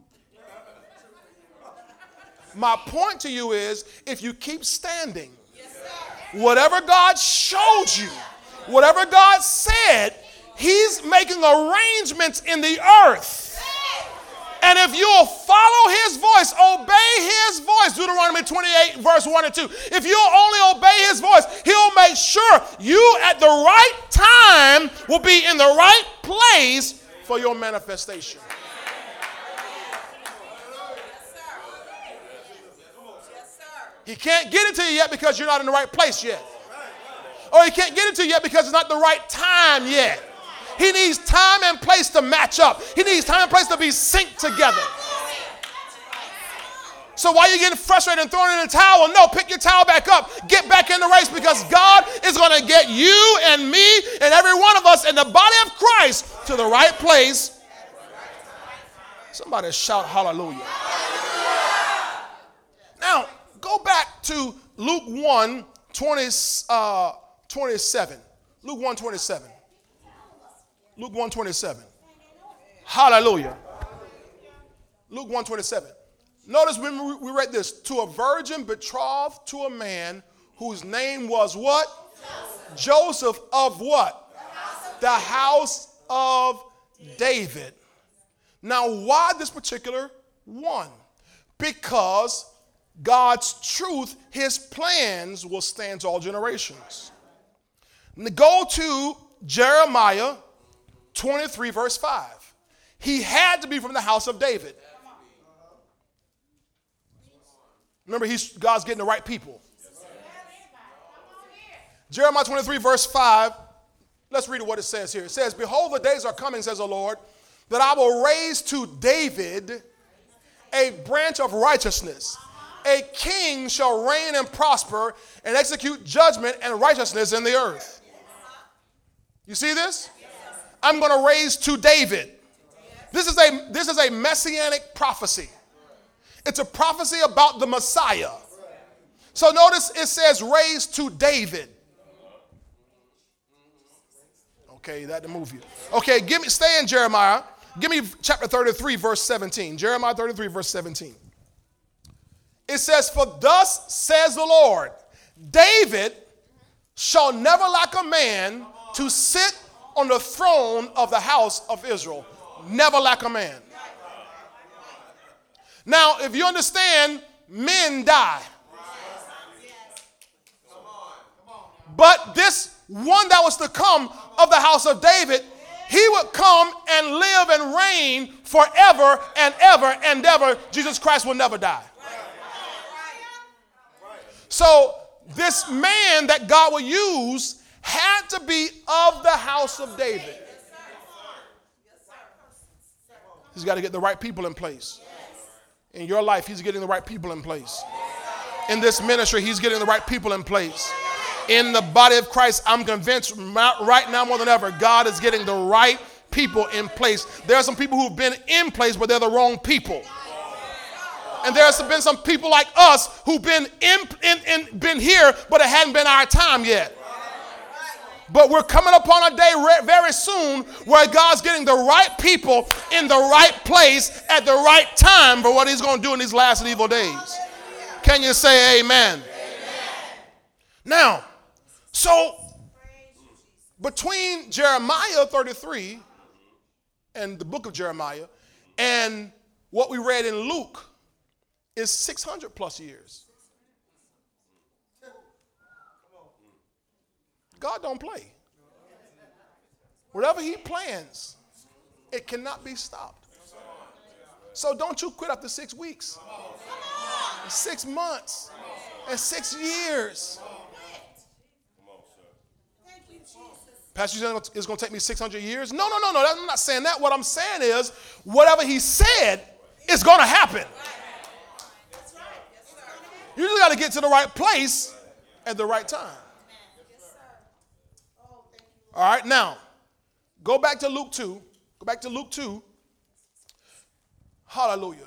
My point to you is, if you keep standing, whatever God showed you, whatever God said, he's making arrangements in the earth. And if you'll follow his voice, obey his voice, Deuteronomy twenty-eight, verse one and two, if you'll only obey his voice, he'll make sure you at the right time will be in the right place for your manifestation. He can't get it to you yet because you're not in the right place yet. Or he can't get it to you yet because it's not the right time yet. He needs time and place to match up. He needs time and place to be synced together. So while you're getting frustrated and throwing in the towel, no, pick your towel back up. Get back in the race, because God is going to get you and me and every one of us in the body of Christ to the right place. Somebody shout hallelujah. Now, go back to Luke one, twenty, uh, twenty-seven. Luke one twenty-seven. Luke one twenty-seven. Hallelujah. Luke one twenty-seven. Notice when we read this, to a virgin betrothed to a man whose name was what? Joseph, Joseph of what? The house of David. Now, why this particular one? Because God's truth, his plans will stand to all generations. Go to Jeremiah twenty-three, verse five. He had to be from the house of David. Remember, he's, God's getting the right people. Jeremiah twenty-three, verse five. Let's read what it says here. It says, behold, the days are coming, says the Lord, that I will raise to David a branch of righteousness. a king shall reign and prosper and execute judgment and righteousness in the earth. You see this? I'm going to raise to David. This is a, this is a messianic prophecy. It's a prophecy about the Messiah. So notice it says raised to David. Okay, that to move you. Okay, give me, stay in Jeremiah. Give me chapter thirty-three, verse seventeen. Jeremiah thirty-three, verse seventeen. It says, for thus says the Lord, David shall never lack a man to sit on the throne of the house of Israel. Never lack a man. Now, if you understand, men die. But this one that was to come of the house of David, he would come and live and reign forever and ever and ever. Jesus Christ will never die. So this man that God will use had to be of the house of David. He's got to get the right people in place. In your life, he's getting the right people in place. In this ministry, he's getting the right people in place. In the body of Christ, I'm convinced right now more than ever, God is getting the right people in place. There are some people who've been in place, but they're the wrong people. And there's been some people like us who've been in, in, in, been here, but it hadn't been our time yet. But we're coming upon a day re- very soon where God's getting the right people in the right place at the right time for what he's going to do in these last and evil days. Can you say amen? Amen. Now, so between Jeremiah thirty-three and the book of Jeremiah and what we read in Luke is six hundred plus years. God don't play. Whatever he plans, it cannot be stopped. So don't you quit after six weeks, six months, and six years. Pastor, it's going to take me six hundred years? No, no, no, no. I'm not saying that. What I'm saying is whatever he said is going to happen. You just got to get to the right place at the right time. All right, now, go back to Luke two. Go back to Luke two. Hallelujah.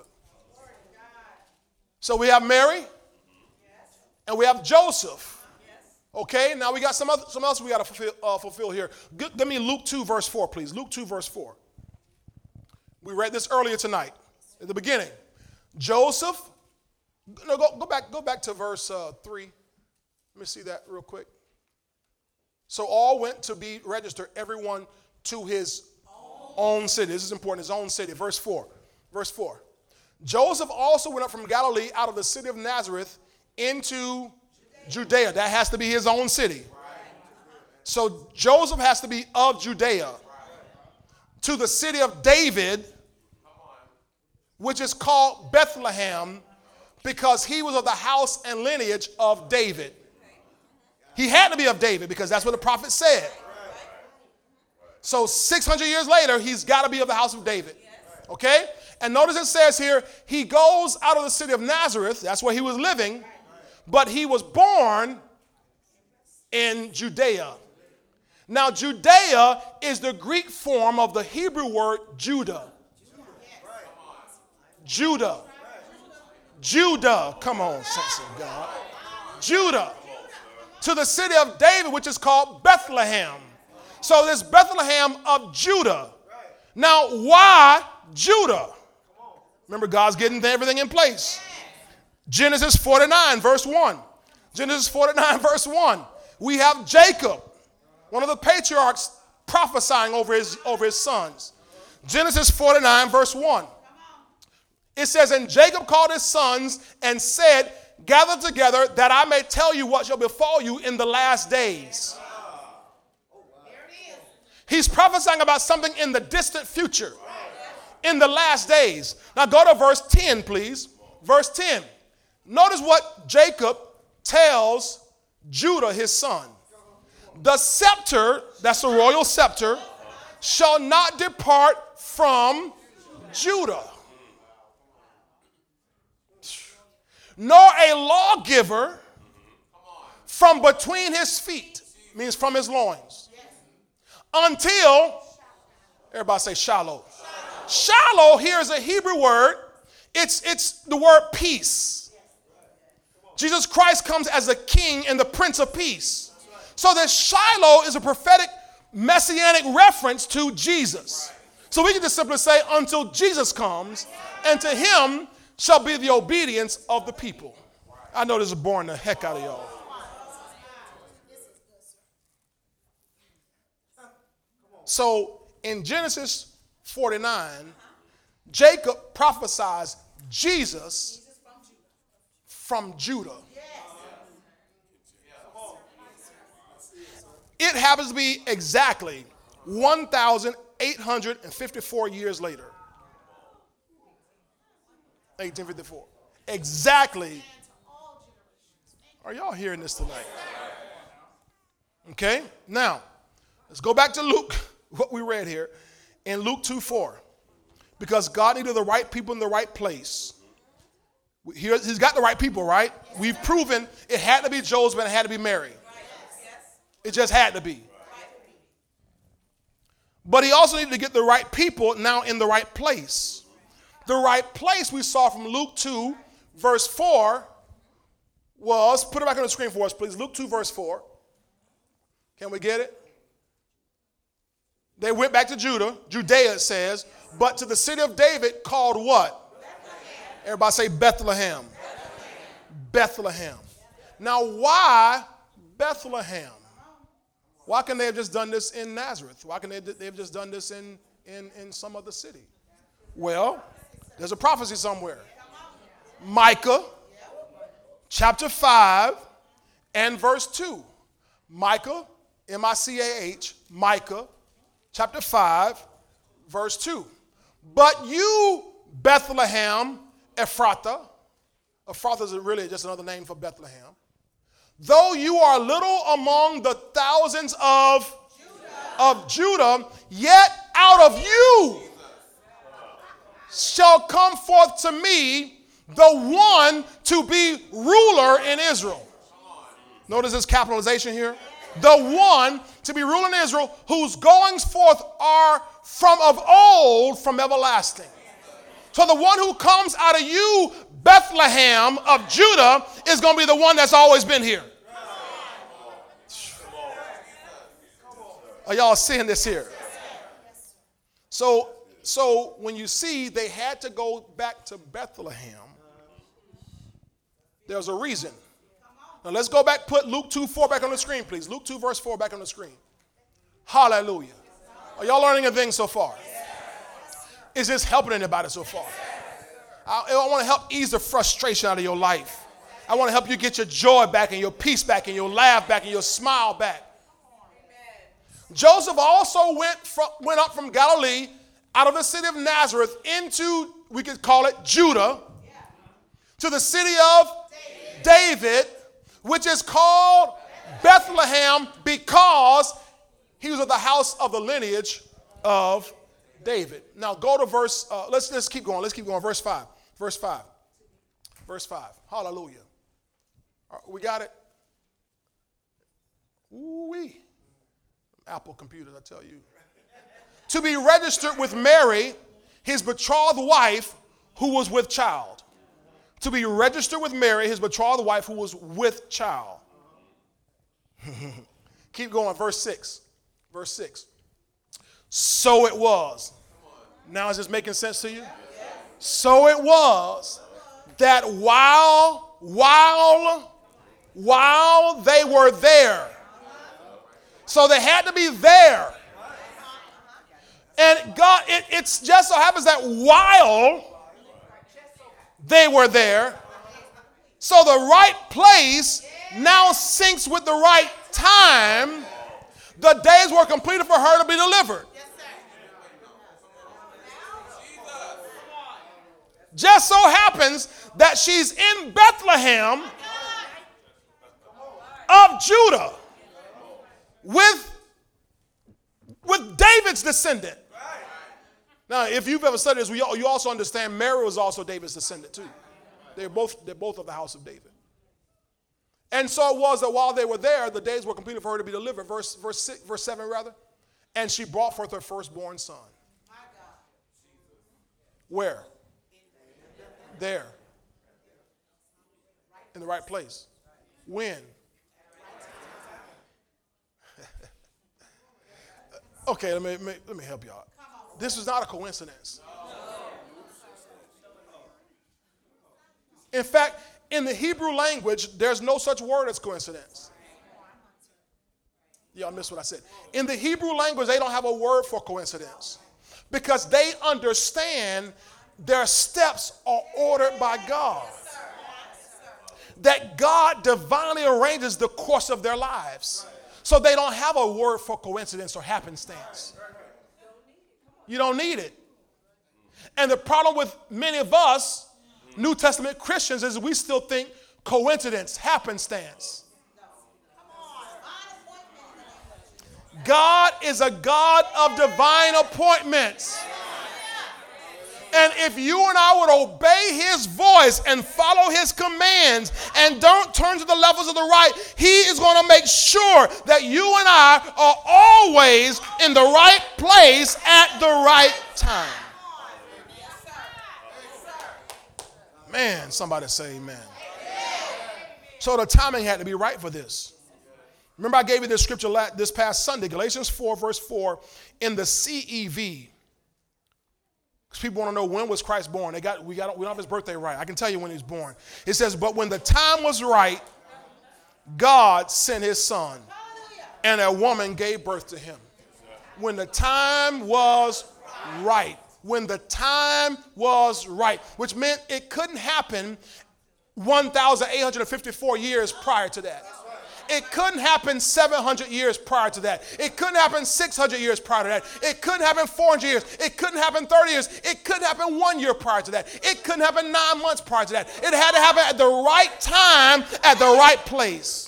So we have Mary and we have Joseph. Okay, now we got some other, some else we got to fulfill, uh, fulfill here. Good, give me Luke two, verse four, please. Luke two, verse four. We read this earlier tonight at the beginning. Joseph, no, go, go back, go back to verse uh, three. Let me see that real quick. So all went to be registered, everyone to his own city. This is important, his own city. Verse four. Verse four. Joseph also went up from Galilee out of the city of Nazareth into Judea. Judea. That has to be his own city. Right. So Joseph has to be of Judea, right, to the city of David, which is called Bethlehem, because he was of the house and lineage of David. He had to be of David because that's what the prophet said. So six hundred years later, he's got to be of the house of David. Okay? And notice it says here, he goes out of the city of Nazareth. That's where he was living. But he was born in Judea. Now, Judea is the Greek form of the Hebrew word Judah. Judah. Judah. Come on, saints of God. Judah. To the city of David, which is called Bethlehem. So this Bethlehem of Judah. Now, why Judah? Remember, God's getting everything in place. Genesis forty-nine, verse one. Genesis forty-nine, verse one. We have Jacob, one of the patriarchs, prophesying over his, over his sons. Genesis forty-nine, verse one. It says, and Jacob called his sons and said, gather together that I may tell you what shall befall you in the last days. He's prophesying about something in the distant future, in the last days. Now go to verse ten, please. Verse ten. Notice what Jacob tells Judah, his son. The scepter, that's the royal scepter, shall not depart from Judah. nor a lawgiver from between his feet, means from his loins, until, everybody say shallow. Shallow, here's a Hebrew word. It's, it's the word peace. Jesus Christ comes as the king and the prince of peace. So that Shiloh is a prophetic messianic reference to Jesus. So we can just simply say, until Jesus comes, and to him shall be the obedience of the people. I know this is boring the heck out of y'all. So in Genesis forty-nine, Jacob prophesies Jesus from Judah. It happens to be exactly one thousand eight hundred fifty-four years later. eighteen fifty-four. Exactly. Are y'all hearing this tonight? Okay. Now, let's go back to Luke, what we read here, in Luke two four. Because God needed the right people in the right place. He's got the right people, right? We've proven it had to be Joseph and it had to be Mary. It just had to be. But he also needed to get the right people now in the right place. The right place we saw from Luke two, verse four, was, put it back on the screen for us, please. Luke two, verse four. Can we get it? They went back to Judah, Judea it says, but to the city of David called what? Bethlehem. Everybody say Bethlehem. Bethlehem. Bethlehem. Now why Bethlehem? Why can they have just done this in Nazareth? Why can they have just done this in, in, in some other city? Well, there's a prophecy somewhere. Micah chapter five and verse two. Micah, M I C A H, Micah chapter five, verse two. But you, Bethlehem, Ephrathah. Ephrathah is really just another name for Bethlehem. Though you are little among the thousands of Judah, of Judah, yet out of you shall come forth to me the one to be ruler in Israel. Notice this capitalization here. The one to be ruler in Israel, whose goings forth are from of old, from everlasting. So the one who comes out of you, Bethlehem of Judah, is going to be the one that's always been here. Are y'all seeing this here? So, so when you see they had to go back to Bethlehem, there's a reason. Now let's go back, put Luke two four back on the screen, please. Luke two, verse four back on the screen. Hallelujah. Are y'all learning a thing so far? Is this helping anybody so far? I, I want to help ease the frustration out of your life. I want to help you get your joy back and your peace back and your laugh back and your smile back. Joseph also went, from, went up from Galilee out of the city of Nazareth into, we could call it Judah, to the city of David, David which is called Bethlehem because he was of the house of the lineage of David. Now go to verse, uh, let's, let's keep going. Let's keep going. Verse five. Verse five. Verse five. Hallelujah. All right, we got it. Ooh-wee. Apple computers, I tell you. To be registered with Mary, his betrothed wife, who was with child. To be registered with Mary, his betrothed wife, who was with child. Keep going. Verse six. Verse six. So it was. Now is this making sense to you? So it was that while, while, while they were there. So they had to be there. And God, it, it's just so happens that while they were there, so the right place now syncs with the right time. The days were completed for her to be delivered. Just so happens that she's in Bethlehem of Judah with, with David's descendant. Now, if you've ever studied this, you also understand Mary was also David's descendant too. They're both, they're both of the house of David. And so it was that while they were there, the days were completed for her to be delivered. Verse, verse, six, verse seven, rather. And she brought forth her firstborn son. My God. Where? There. In the right place. When? Okay, let me, let me let me help you out. This is not a coincidence. In fact, in the Hebrew language, there's no such word as coincidence. Y'all missed what I said. In the Hebrew language, they don't have a word for coincidence because they understand their steps are ordered by God. That God divinely arranges the course of their lives. So they don't have a word for coincidence or happenstance. You don't need it. And the problem with many of us, New Testament Christians, is we still think coincidence, happenstance. God is a God of divine appointments. And if you and I would obey his voice and follow his commands and don't turn to the levels of the right, he is going to make sure that you and I are always in the right place at the right time. Man, somebody say amen. So the timing had to be right for this. Remember I gave you this scripture this past Sunday, Galatians four, verse four, in the C E V. Because people want to know when was Christ born. They got we got we don't have his birthday right. I can tell you when he was born. It says, but when the time was right, God sent his son, and a woman gave birth to him. When the time was right. When the time was right. Which meant it couldn't happen one thousand eight hundred fifty-four years prior to that. It couldn't happen seven hundred years prior to that. It couldn't happen six hundred years prior to that. It couldn't happen four hundred years. It couldn't happen thirty years. It couldn't happen one year prior to that. It couldn't happen nine months prior to that. It had to happen at the right time, at the right place.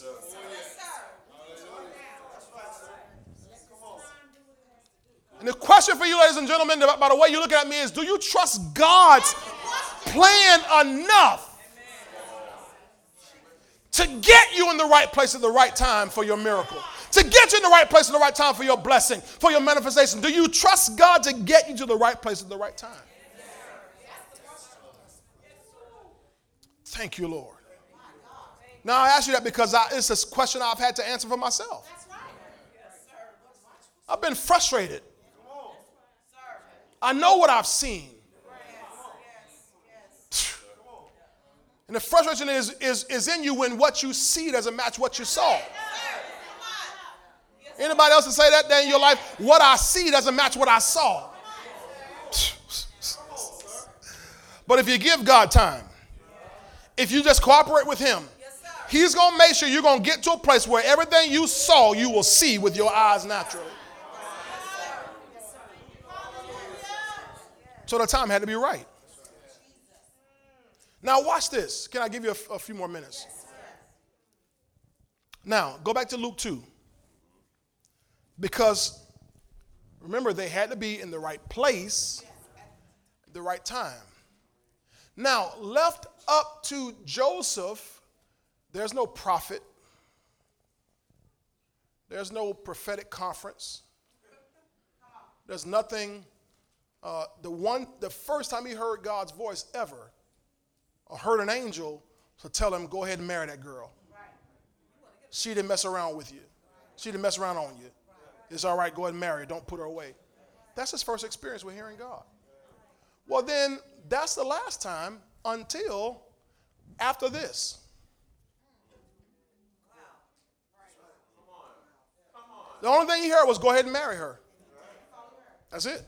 And the question for you, ladies and gentlemen, by the way you're looking at me is, do you trust God's plan enough to get you in the right place at the right time for your miracle, to get you in the right place at the right time for your blessing, for your manifestation? Do you trust God to get you to the right place at the right time? Thank you, Lord. Now, I ask you that because I, it's a question I've had to answer for myself. I've been frustrated. I know what I've seen. And the frustration is, is, is in you when what you see doesn't match what you saw. Anybody else can say that day in your life? What I see doesn't match what I saw. But if you give God time, if you just cooperate with him, he's going to make sure you're going to get to a place where everything you saw, you will see with your eyes naturally. So the time had to be right. Now watch this. Can I give you a, a few more minutes? Yes, now, go back to Luke two. Because, remember, they had to be in the right place at the right time. Now, left up to Joseph, there's no prophet. There's no prophetic conference. There's nothing. Uh, the one, the first time he heard God's voice ever, I heard an angel to tell him, go ahead and marry that girl. She didn't mess around with you. She didn't mess around on you. It's all right, go ahead and marry her. Don't put her away. That's his first experience with hearing God. Well, then that's the last time until after this. The only thing he heard was go ahead and marry her. That's it.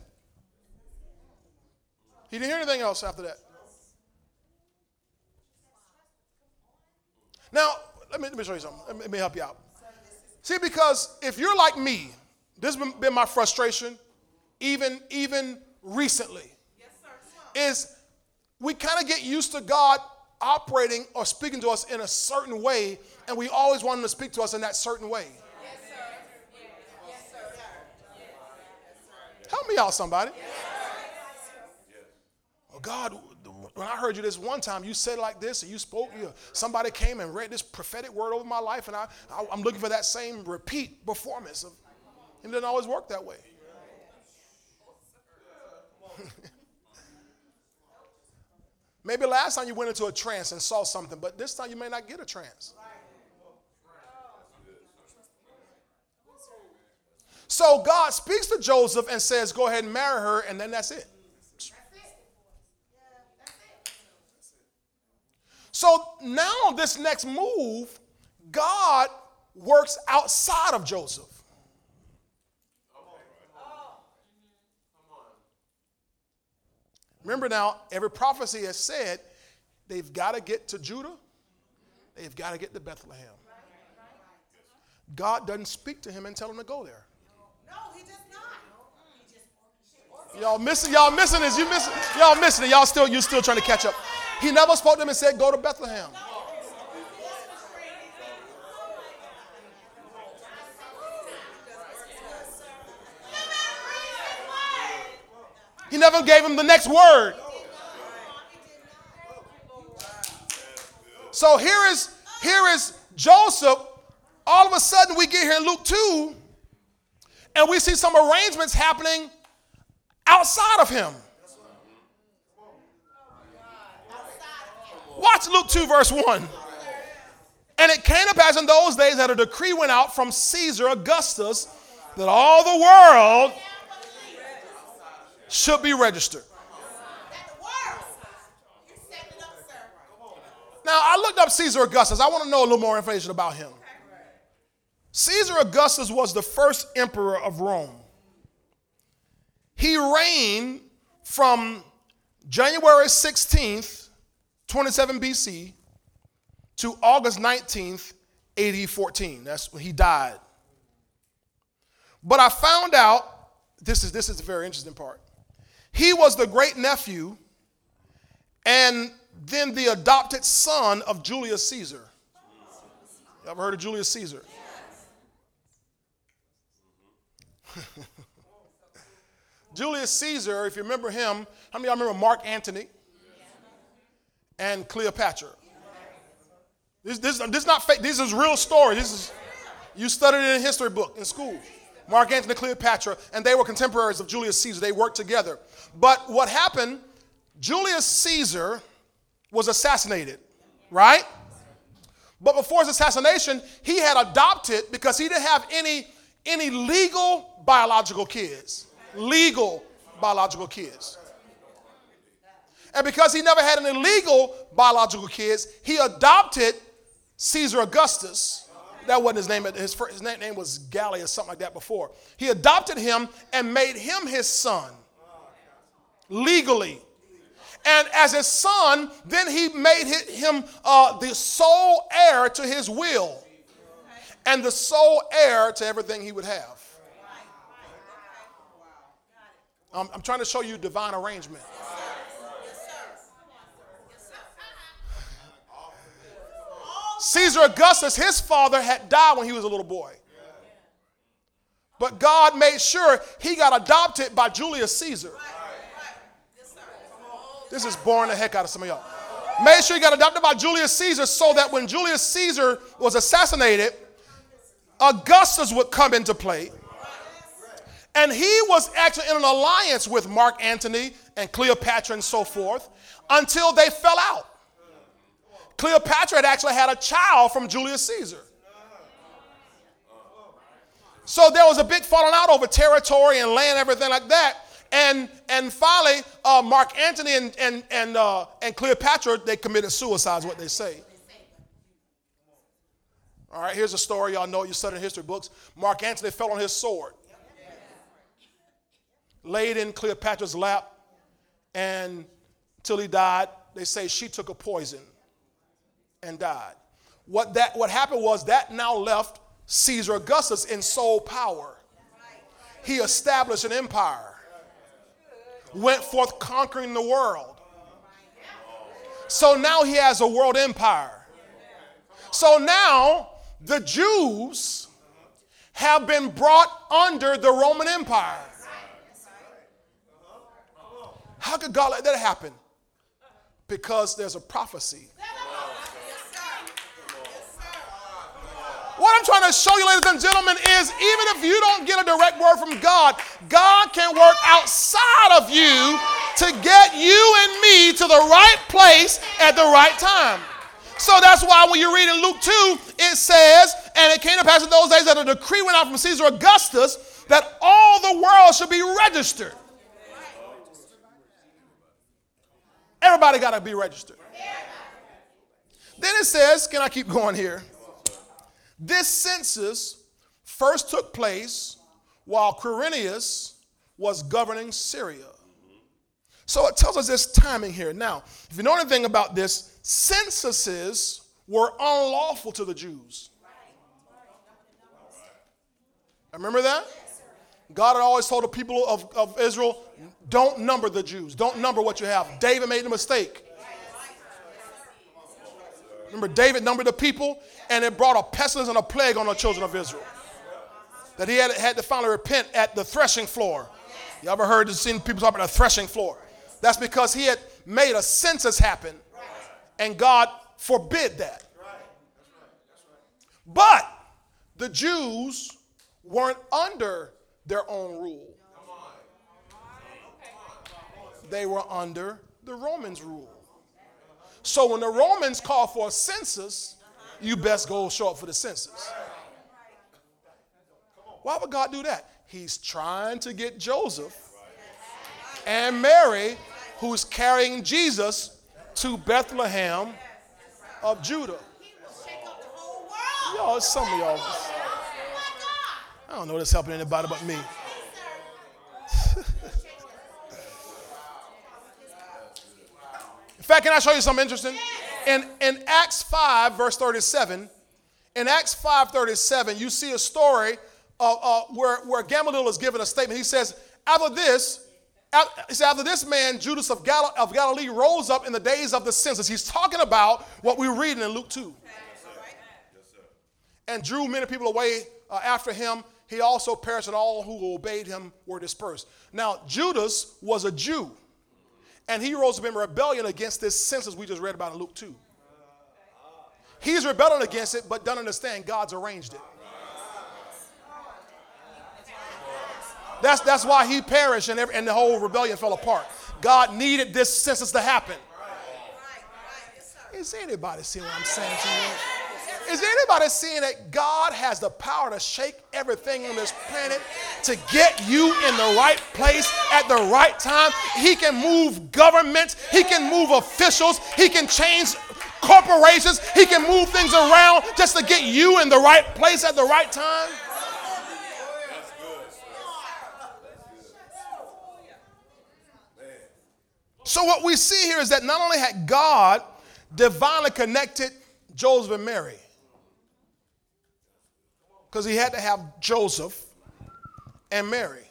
He didn't hear anything else after that. Now, let me, let me show you something. Let me, let me help you out. See, because if you're like me, this has been my frustration, even, even recently, is we kind of get used to God operating or speaking to us in a certain way, and we always want him to speak to us in that certain way. Help me out, somebody. Well, God, when I heard you this one time, you said like this, or you spoke, you know, somebody came and read this prophetic word over my life, and I, I, I'm looking for that same repeat performance. Of, it doesn't always work that way. Maybe last time you went into a trance and saw something, but this time you may not get a trance. So God speaks to Joseph and says, go ahead and marry her, and then that's it. So now this next move, God works outside of Joseph. Remember now, every prophecy has said they've got to get to Judah. They've got to get to Bethlehem. God doesn't speak to him and tell him to go there. No, he does not. Y'all missing? Y'all missing this? You missing? Y'all missing it? Y'all still? You still trying to catch up? He never spoke to him and said, "Go to Bethlehem." He never gave him the next word. So here is here is Joseph. All of a sudden, we get here in Luke two, and we see some arrangements happening outside of him. Watch Luke two, verse one. And it came to pass in those days that a decree went out from Caesar Augustus that all the world should be registered. Now, I looked up Caesar Augustus. I want to know a little more information about him. Caesar Augustus was the first emperor of Rome. He reigned from January sixteenth, twenty-seven B C to August nineteenth, A D fourteen. That's when he died. But I found out, this is, this is the very interesting part. He was the great nephew and then the adopted son of Julius Caesar. You ever heard of Julius Caesar? Julius Caesar, if you remember him, how many of y'all remember Mark Antony and Cleopatra? This, this, this is not fake. This is real story. This is, you studied it in a history book in school. Mark Antony and Cleopatra, and they were contemporaries of Julius Caesar. They worked together. But what happened, Julius Caesar was assassinated, right? But before his assassination, he had adopted, because he didn't have any any legal biological kids, legal biological kids. And because he never had any legal biological kids, he adopted Caesar Augustus. That wasn't his name. His, first, his name was Gallius, something like that before. He adopted him and made him his son legally. And as his son, then he made him uh, the sole heir to his will and the sole heir to everything he would have. I'm, I'm trying to show you divine arrangement. Caesar Augustus, his father had died when he was a little boy. But God made sure he got adopted by Julius Caesar. This is boring the heck out of some of y'all. Made sure he got adopted by Julius Caesar so that when Julius Caesar was assassinated, Augustus would come into play. And he was actually in an alliance with Mark Antony and Cleopatra and so forth until they fell out. Cleopatra had actually had a child from Julius Caesar. So there was a big falling out over territory and land, everything like that. And, and finally, uh, Mark Antony and, and, and, uh, and Cleopatra, they committed suicide is what they say. All right, here's a story. Y'all know, you study history books. Mark Antony fell on his sword, laid in Cleopatra's lap, and till he died, they say she took a poison and died. What that what happened was that now left Caesar Augustus in sole power. He established an empire, went forth conquering the world. So now he has a world empire. So now the Jews have been brought under the Roman Empire. How could God let that happen? because there's a prophecy. What I'm trying to show you, ladies and gentlemen, is even if you don't get a direct word from God, God can work outside of you to get you and me to the right place at the right time. So that's why when you read in Luke two, it says, and it came to pass in those days that a decree went out from Caesar Augustus that all the world should be registered. Everybody got to be registered. Then it says, can I keep going here? This census first took place while Quirinius was governing Syria. So it tells us this timing here. Now, if you know anything about this, censuses were unlawful to the Jews. Remember that? God had always told the people of, of Israel, don't number the Jews. Don't number what you have. David made the mistake. Remember, David numbered the people, and it brought a pestilence and a plague on the children of Israel. That he had, had to finally repent at the threshing floor. You ever heard and seen people talk about a threshing floor? That's because he had made a census happen, and God forbid that. But the Jews weren't under their own rule. They were under the Romans' rule. So when the Romans called for a census, you best go show up for the census. Why would God do that? He's trying to get Joseph and Mary, who's carrying Jesus, to Bethlehem of Judah. Y'all, it's some of y'all. I don't know what's helping anybody but me. In fact, can I show you something interesting? In, in Acts five, verse thirty-seven, in Acts five, thirty-seven, you see a story of, uh, where, where Gamaliel is given a statement. He says, after this, after, after this man, Judas of, Gal- of Galilee, rose up in the days of the census. He's talking about what we're reading in Luke two. And drew many people away uh, after him. He also perished, and all who obeyed him were dispersed. Now, Judas was a Jew. And he rose up in rebellion against this census we just read about in Luke two. He's rebelling against it, but don't understand God's arranged it. That's, that's why he perished and, every, and the whole rebellion fell apart. God needed this census to happen. Is anybody seeing what I'm saying to you? Is anybody seeing that God has the power to shake everything on this planet to get you in the right place at the right time? He can move governments. He can move officials. He can change corporations. He can move things around just to get you in the right place at the right time. So what we see here is that not only had God divinely connected Joseph and Mary, because he had to have Joseph and Mary.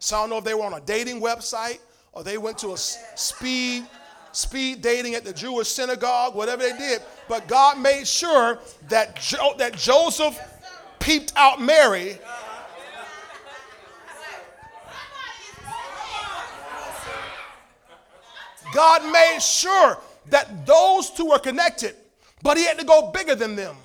So I don't know if they were on a dating website or they went to a speed, speed dating at the Jewish synagogue, whatever they did. But God made sure that, jo- that Joseph peeped out Mary. God made sure that those two were connected, but he had to go bigger than them.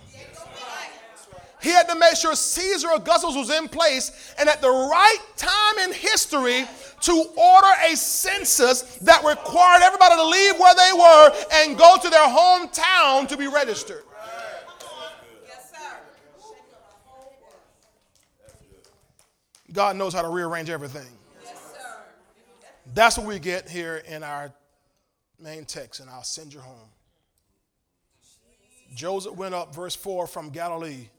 He had to make sure Caesar Augustus was in place and at the right time in history to order a census that required everybody to leave where they were and go to their hometown to be registered. God knows how to rearrange everything. That's what we get here in our main text, and I'll send you home. Joseph went up, verse four, from Galilee,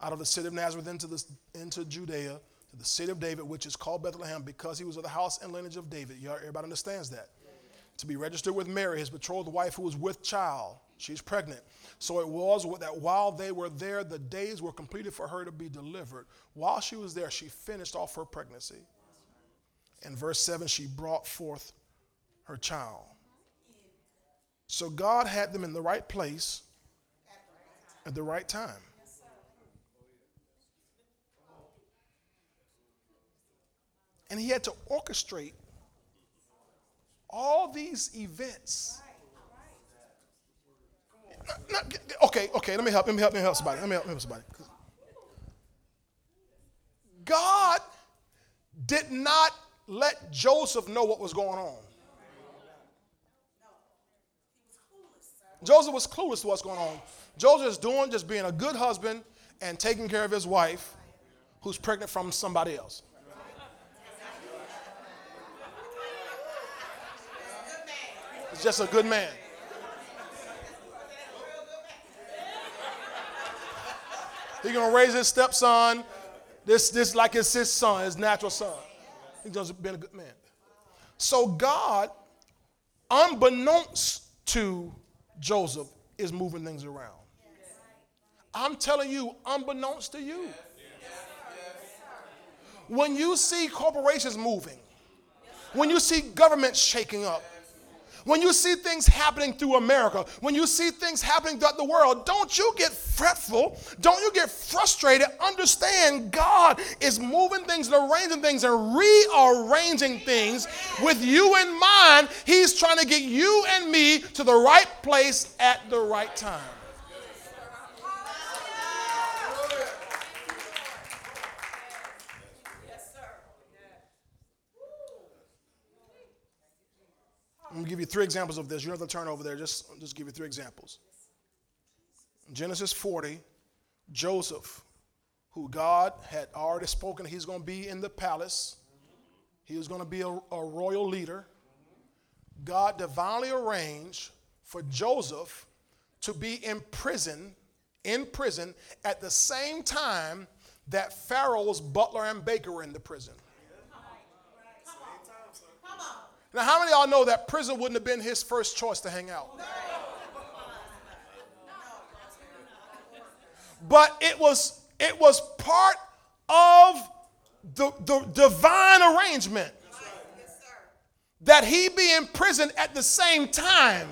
out of the city of Nazareth into, the, into Judea, to the city of David, which is called Bethlehem, because he was of the house and lineage of David. You know, everybody understands that. Amen. To be registered with Mary, his betrothed wife, who was with child. She's pregnant. So it was that while they were there, the days were completed for her to be delivered. While she was there, she finished off her pregnancy. In verse seven, she brought forth her child. So God had them in the right place at the right time. And he had to orchestrate all these events. Right. Not, not, okay, okay, let me help, let me help, let me help somebody. Let me help, let me help somebody. God did not let Joseph know what was going on. Joseph was clueless to what's going on. Joseph is doing just being a good husband and taking care of his wife who's pregnant from somebody else. He's just a good man. He's going to raise his stepson, this, this like his, his son, his natural son. He's just been a good man. So God, unbeknownst to Joseph, is moving things around. I'm telling you, unbeknownst to you. When you see corporations moving, when you see governments shaking up, when you see things happening through America, when you see things happening throughout the world, don't you get fretful. Don't you get frustrated. Understand God is moving things and arranging things and rearranging things with you in mind. He's trying to get you and me to the right place at the right time. I'm going to give you three examples of this. You don't have to turn over there. Just, just give you three examples. Genesis forty, Joseph, who God had already spoken he's going to be in the palace. He was going to be a, a royal leader. God divinely arranged for Joseph to be in prison, in prison at the same time that Pharaoh's butler and baker were in the prison. Now, how many of y'all know that prison wouldn't have been his first choice to hang out? But it was, it was part of the, the divine arrangement that he be in prison at the same time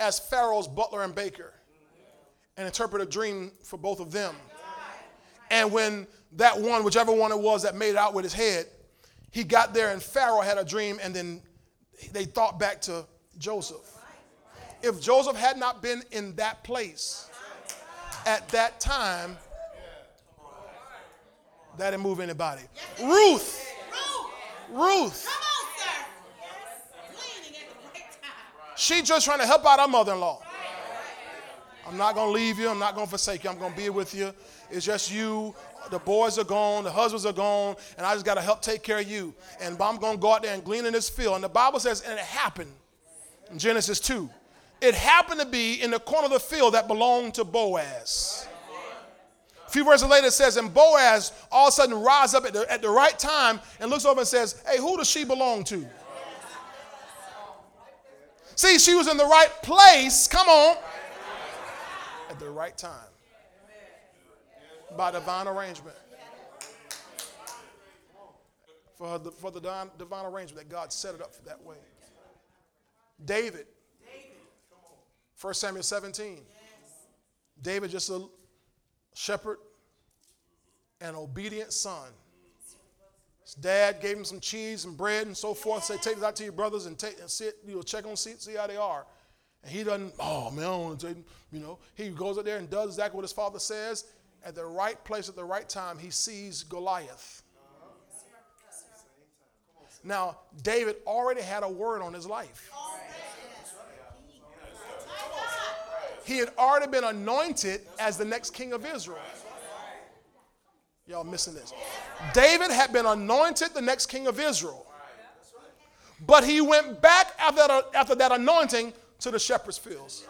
as Pharaoh's butler and baker and interpret a dream for both of them. And when that one, whichever one it was that made it out with his head, he got there and Pharaoh had a dream and then they thought back to Joseph. If Joseph had not been in that place at that time, that didn't move anybody. Ruth. Ruth. She just trying to help out her mother-in-law. I'm not going to leave you. I'm not going to forsake you. I'm going to be with you. It's just you. The boys are gone, the husbands are gone, and I just got to help take care of you. And I'm going to go out there and glean in this field. And the Bible says, and it happened in Genesis two. It happened to be in the corner of the field that belonged to Boaz. A few verses later it says, and Boaz all of a sudden rises up at the, at the right time and looks over and says, hey, who does she belong to? See, she was in the right place, come on, at the right time. By divine arrangement. For the, for the divine, divine arrangement that God set it up for that way. David. First Samuel seventeen. David, just a shepherd and obedient son. His dad gave him some cheese and bread and so forth. Say, take this out to your brothers and take and sit, you know, check on see, see how they are. And he doesn't, oh man, I don't want to take them. You know, he goes up there and does exactly what his father says. At the right place at the right time, he sees Goliath. Now, David already had a word on his life. He had already been anointed as the next king of Israel. Y'all missing this. David had been anointed the next king of Israel. But he went back after that, after that anointing to the shepherd's fields.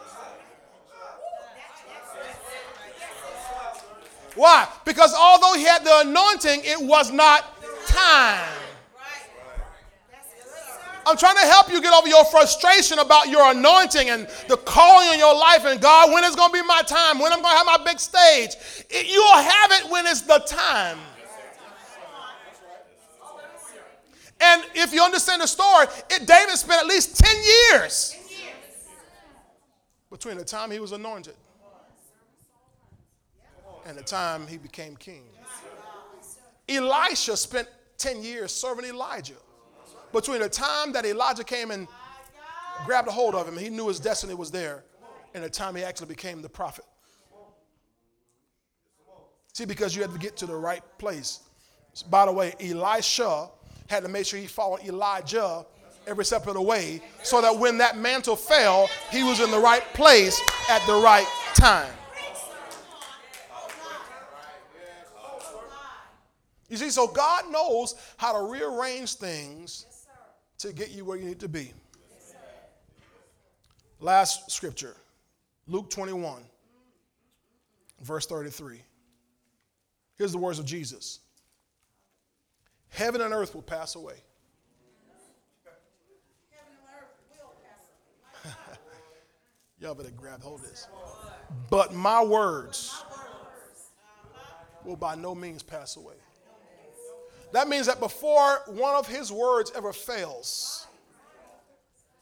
Why? Because although he had the anointing, it was not time. I'm trying to help you get over your frustration about your anointing and the calling on your life and God, when it's going to be my time, when I'm going to have my big stage. It, you'll have it when it's the time. And if you understand the story, it, David spent at least ten years between the time he was anointed and the time he became king. Elisha spent ten years serving Elijah. Between the time that Elijah came and grabbed a hold of him. He knew his destiny was there in the time he actually became the prophet. See, because you had to get to the right place. By the way, Elisha had to make sure he followed Elijah every step of the way so that when that mantle fell, he was in the right place at the right time. You see, so God knows how to rearrange things to get you where you need to be. Last scripture, Luke twenty-one, verse thirty-three. Here's the words of Jesus. Heaven and earth will pass away. Heaven and earth will pass away. Y'all better grab hold of this. But my words will by no means pass away. That means that before one of his words ever fails,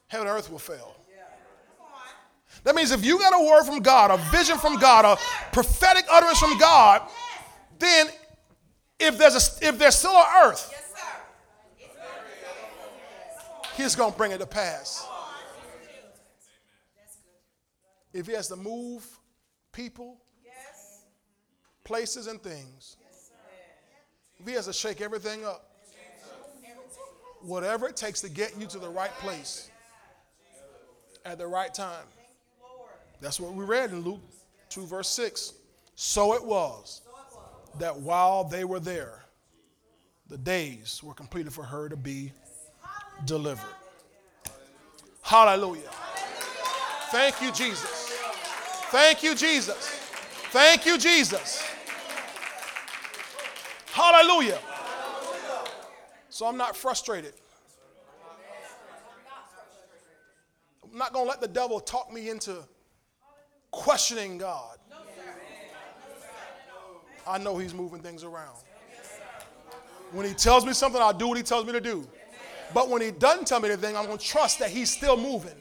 heaven and earth will fail. That means if you got a word from God, a vision from God, a prophetic utterance from God, then if there's a, if there's still an earth, he's going to bring it to pass. If he has to move people, places, and things, if he has to shake everything up, whatever it takes to get you to the right place at the right time. That's what we read in Luke two, verse six. So it was that while they were there, the days were completed for her to be delivered. Hallelujah. Thank you, Jesus. Thank you, Jesus. Thank you, Jesus. Hallelujah. So I'm not frustrated. I'm not going to let the devil talk me into questioning God. I know he's moving things around. When he tells me something, I'll do what he tells me to do. But when he doesn't tell me anything, I'm going to trust that he's still moving.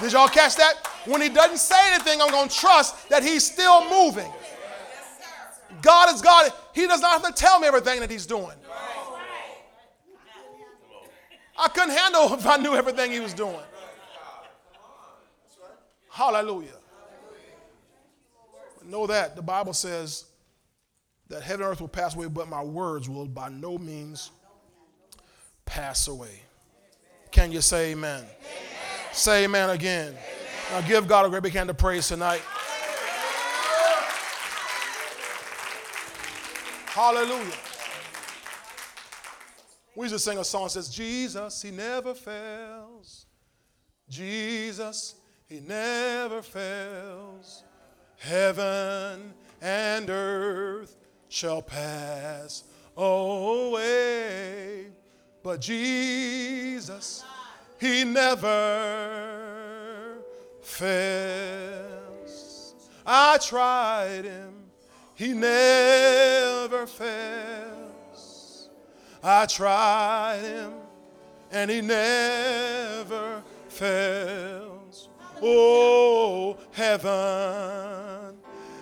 Did y'all catch that? When he doesn't say anything, I'm going to trust that he's still moving. God is God. He does not have to tell me everything that he's doing. I couldn't handle if I knew everything he was doing. Hallelujah. Know that. The Bible says that heaven and earth will pass away, but my words will by no means pass away. Can you say amen? Amen. Say amen again. Amen. Now give God a great big hand of praise tonight. Hallelujah. We used to sing a song that says, Jesus, he never fails. Jesus, he never fails. Heaven and earth shall pass away, but Jesus, he never fails. I tried him, he never fails. I tried him, and he never fails. Oh, heaven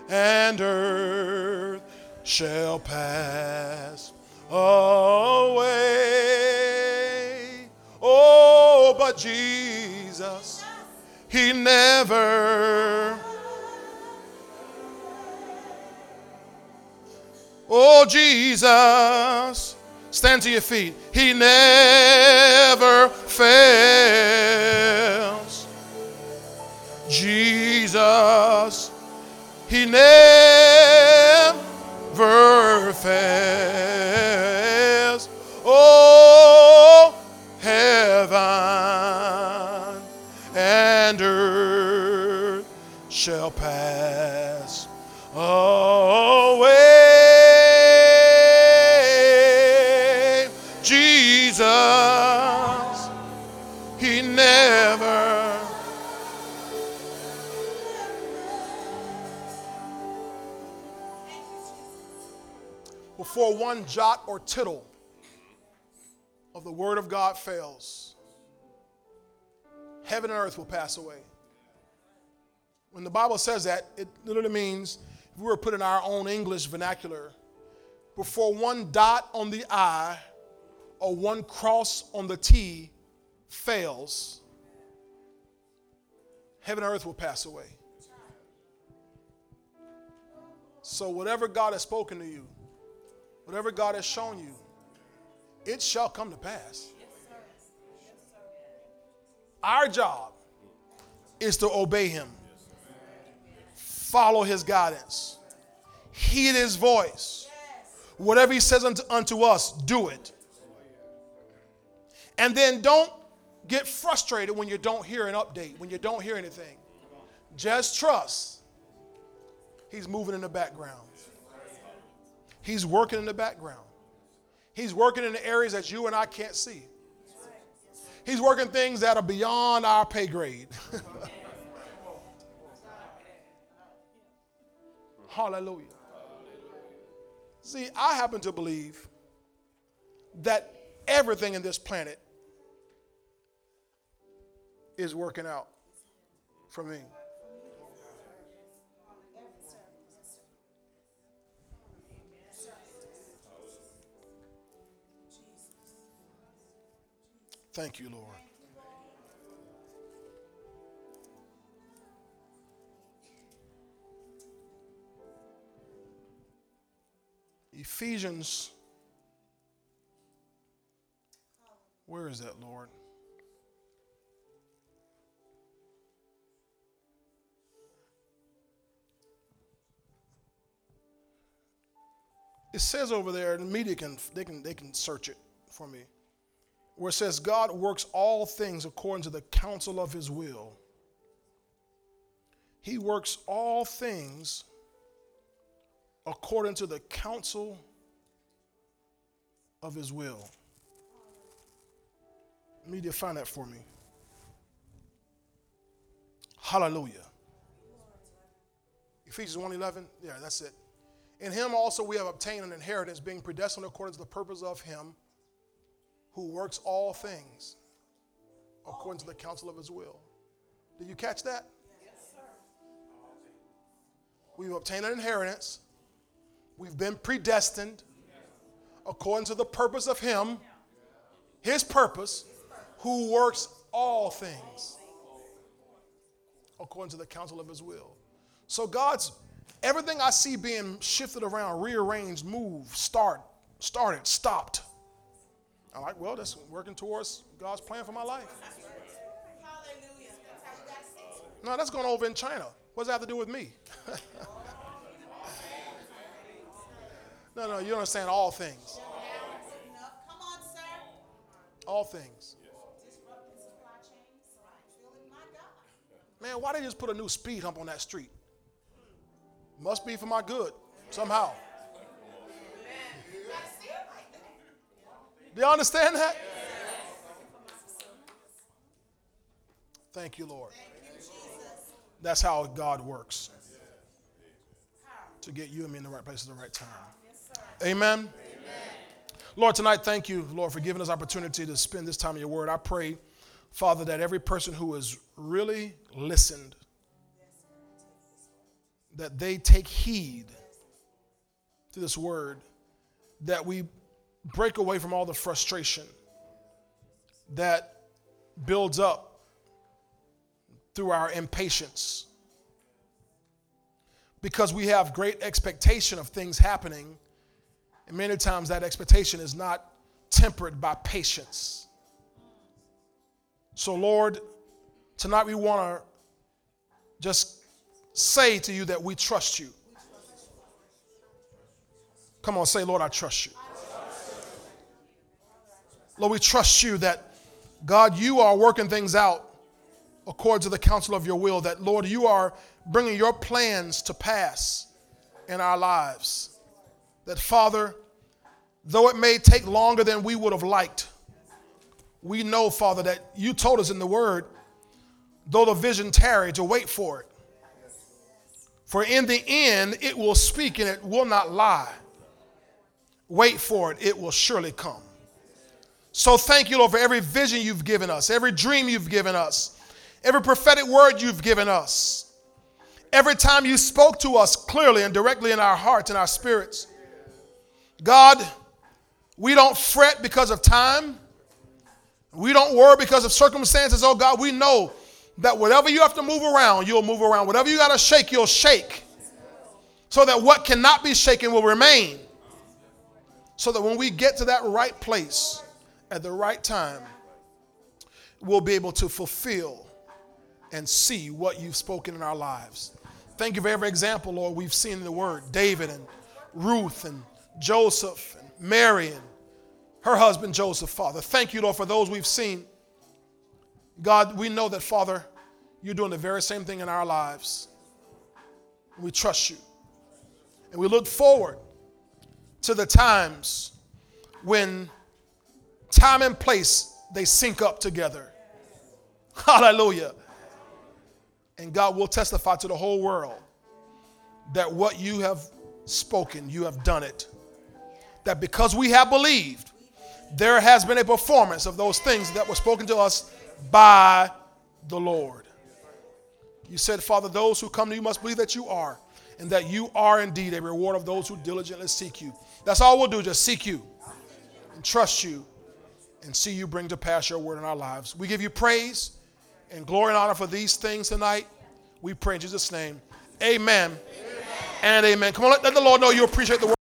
and earth shall pass away. Oh, but Jesus, he never. Oh, Jesus, stand to your feet. He never fails. Jesus, he never fails. Oh, heaven and earth shall pass away. Jesus, he never. Before one jot or tittle of the word of God fails, heaven and earth will pass away. When the Bible says that, it literally means, if we were put in our own English vernacular, before one dot on the I or one cross on the T fails, heaven and earth will pass away. So whatever God has spoken to you, whatever God has shown you, it shall come to pass. Our job is to obey him, follow his guidance, heed his voice. Whatever he says unto, unto us, do it. And then don't get frustrated when you don't hear an update, when you don't hear anything. Just trust he's moving in the background. He's working in the background. He's working in the areas that you and I can't see. He's working things that are beyond our pay grade. Hallelujah. See, I happen to believe that everything in this planet is working out for me. Thank you, Lord. Ephesians, where is that, Lord? It says over there, the media can they can they can search it for me, where it says God works all things according to the counsel of his will. He works all things according to the counsel of his will. Media, find that for me. Hallelujah. Ephesians one eleven. Yeah, that's it. In him also we have obtained an inheritance, being predestined according to the purpose of him who works all things according to the counsel of his will. Did you catch that? Yes, sir. We've obtained an inheritance. We've been predestined according to the purpose of him, his purpose, who works all things according to the counsel of his will. So God's, everything I see being shifted around, rearranged, moved, start, started, stopped. I'm like, well, that's working towards God's plan for my life. Hallelujah. No, that's going over in China. What does that have to do with me? No, no, you don't understand. All things. Come on, sir. All things. Man, why they just put a new speed hump on that street? Must be for my good, somehow. Do you understand that? Yes. Thank you, Lord. Thank you, Jesus. That's how God works. To get you and me in the right place at the right time. Yes, sir. Amen? Amen. Lord, tonight, thank you, Lord, for giving us opportunity to spend this time in your word. I pray, Father, that every person who has really listened, that they take heed to this word, that we break away from all the frustration that builds up through our impatience, because we have great expectation of things happening, and many times that expectation is not tempered by patience. So, Lord, tonight we want to just say to you that we trust you. Come on, say, Lord, I trust you. Lord, we trust you that, God, you are working things out according to the counsel of your will, that, Lord, you are bringing your plans to pass in our lives. That, Father, though it may take longer than we would have liked, we know, Father, that you told us in the word, though the vision tarry, to wait for it. For in the end, it will speak and it will not lie. Wait for it, it will surely come. So thank you, Lord, for every vision you've given us, every dream you've given us, every prophetic word you've given us, every time you spoke to us clearly and directly in our hearts and our spirits. God, we don't fret because of time. We don't worry because of circumstances. Oh, God, we know that whatever you have to move around, you'll move around. Whatever you got to shake, you'll shake. So that what cannot be shaken will remain. So that when we get to that right place at the right time, we'll be able to fulfill and see what you've spoken in our lives. Thank you for every example, Lord, we've seen in the Word. David and Ruth and Joseph and Mary and her husband Joseph, Father. Thank you, Lord, for those we've seen. God, we know that, Father, you're doing the very same thing in our lives. We trust you. And we look forward to the times when time and place, they sync up together. Hallelujah. And God will testify to the whole world that what you have spoken, you have done it. That because we have believed, there has been a performance of those things that were spoken to us by the Lord. You said, Father, those who come to you must believe that you are, and that you are indeed a reward of those who diligently seek you. That's all we'll do, just seek you and trust you and see you bring to pass your word in our lives. We give you praise and glory and honor for these things tonight. We pray in Jesus' name. Amen, amen. And amen. Come on, let, let the Lord know you appreciate the word.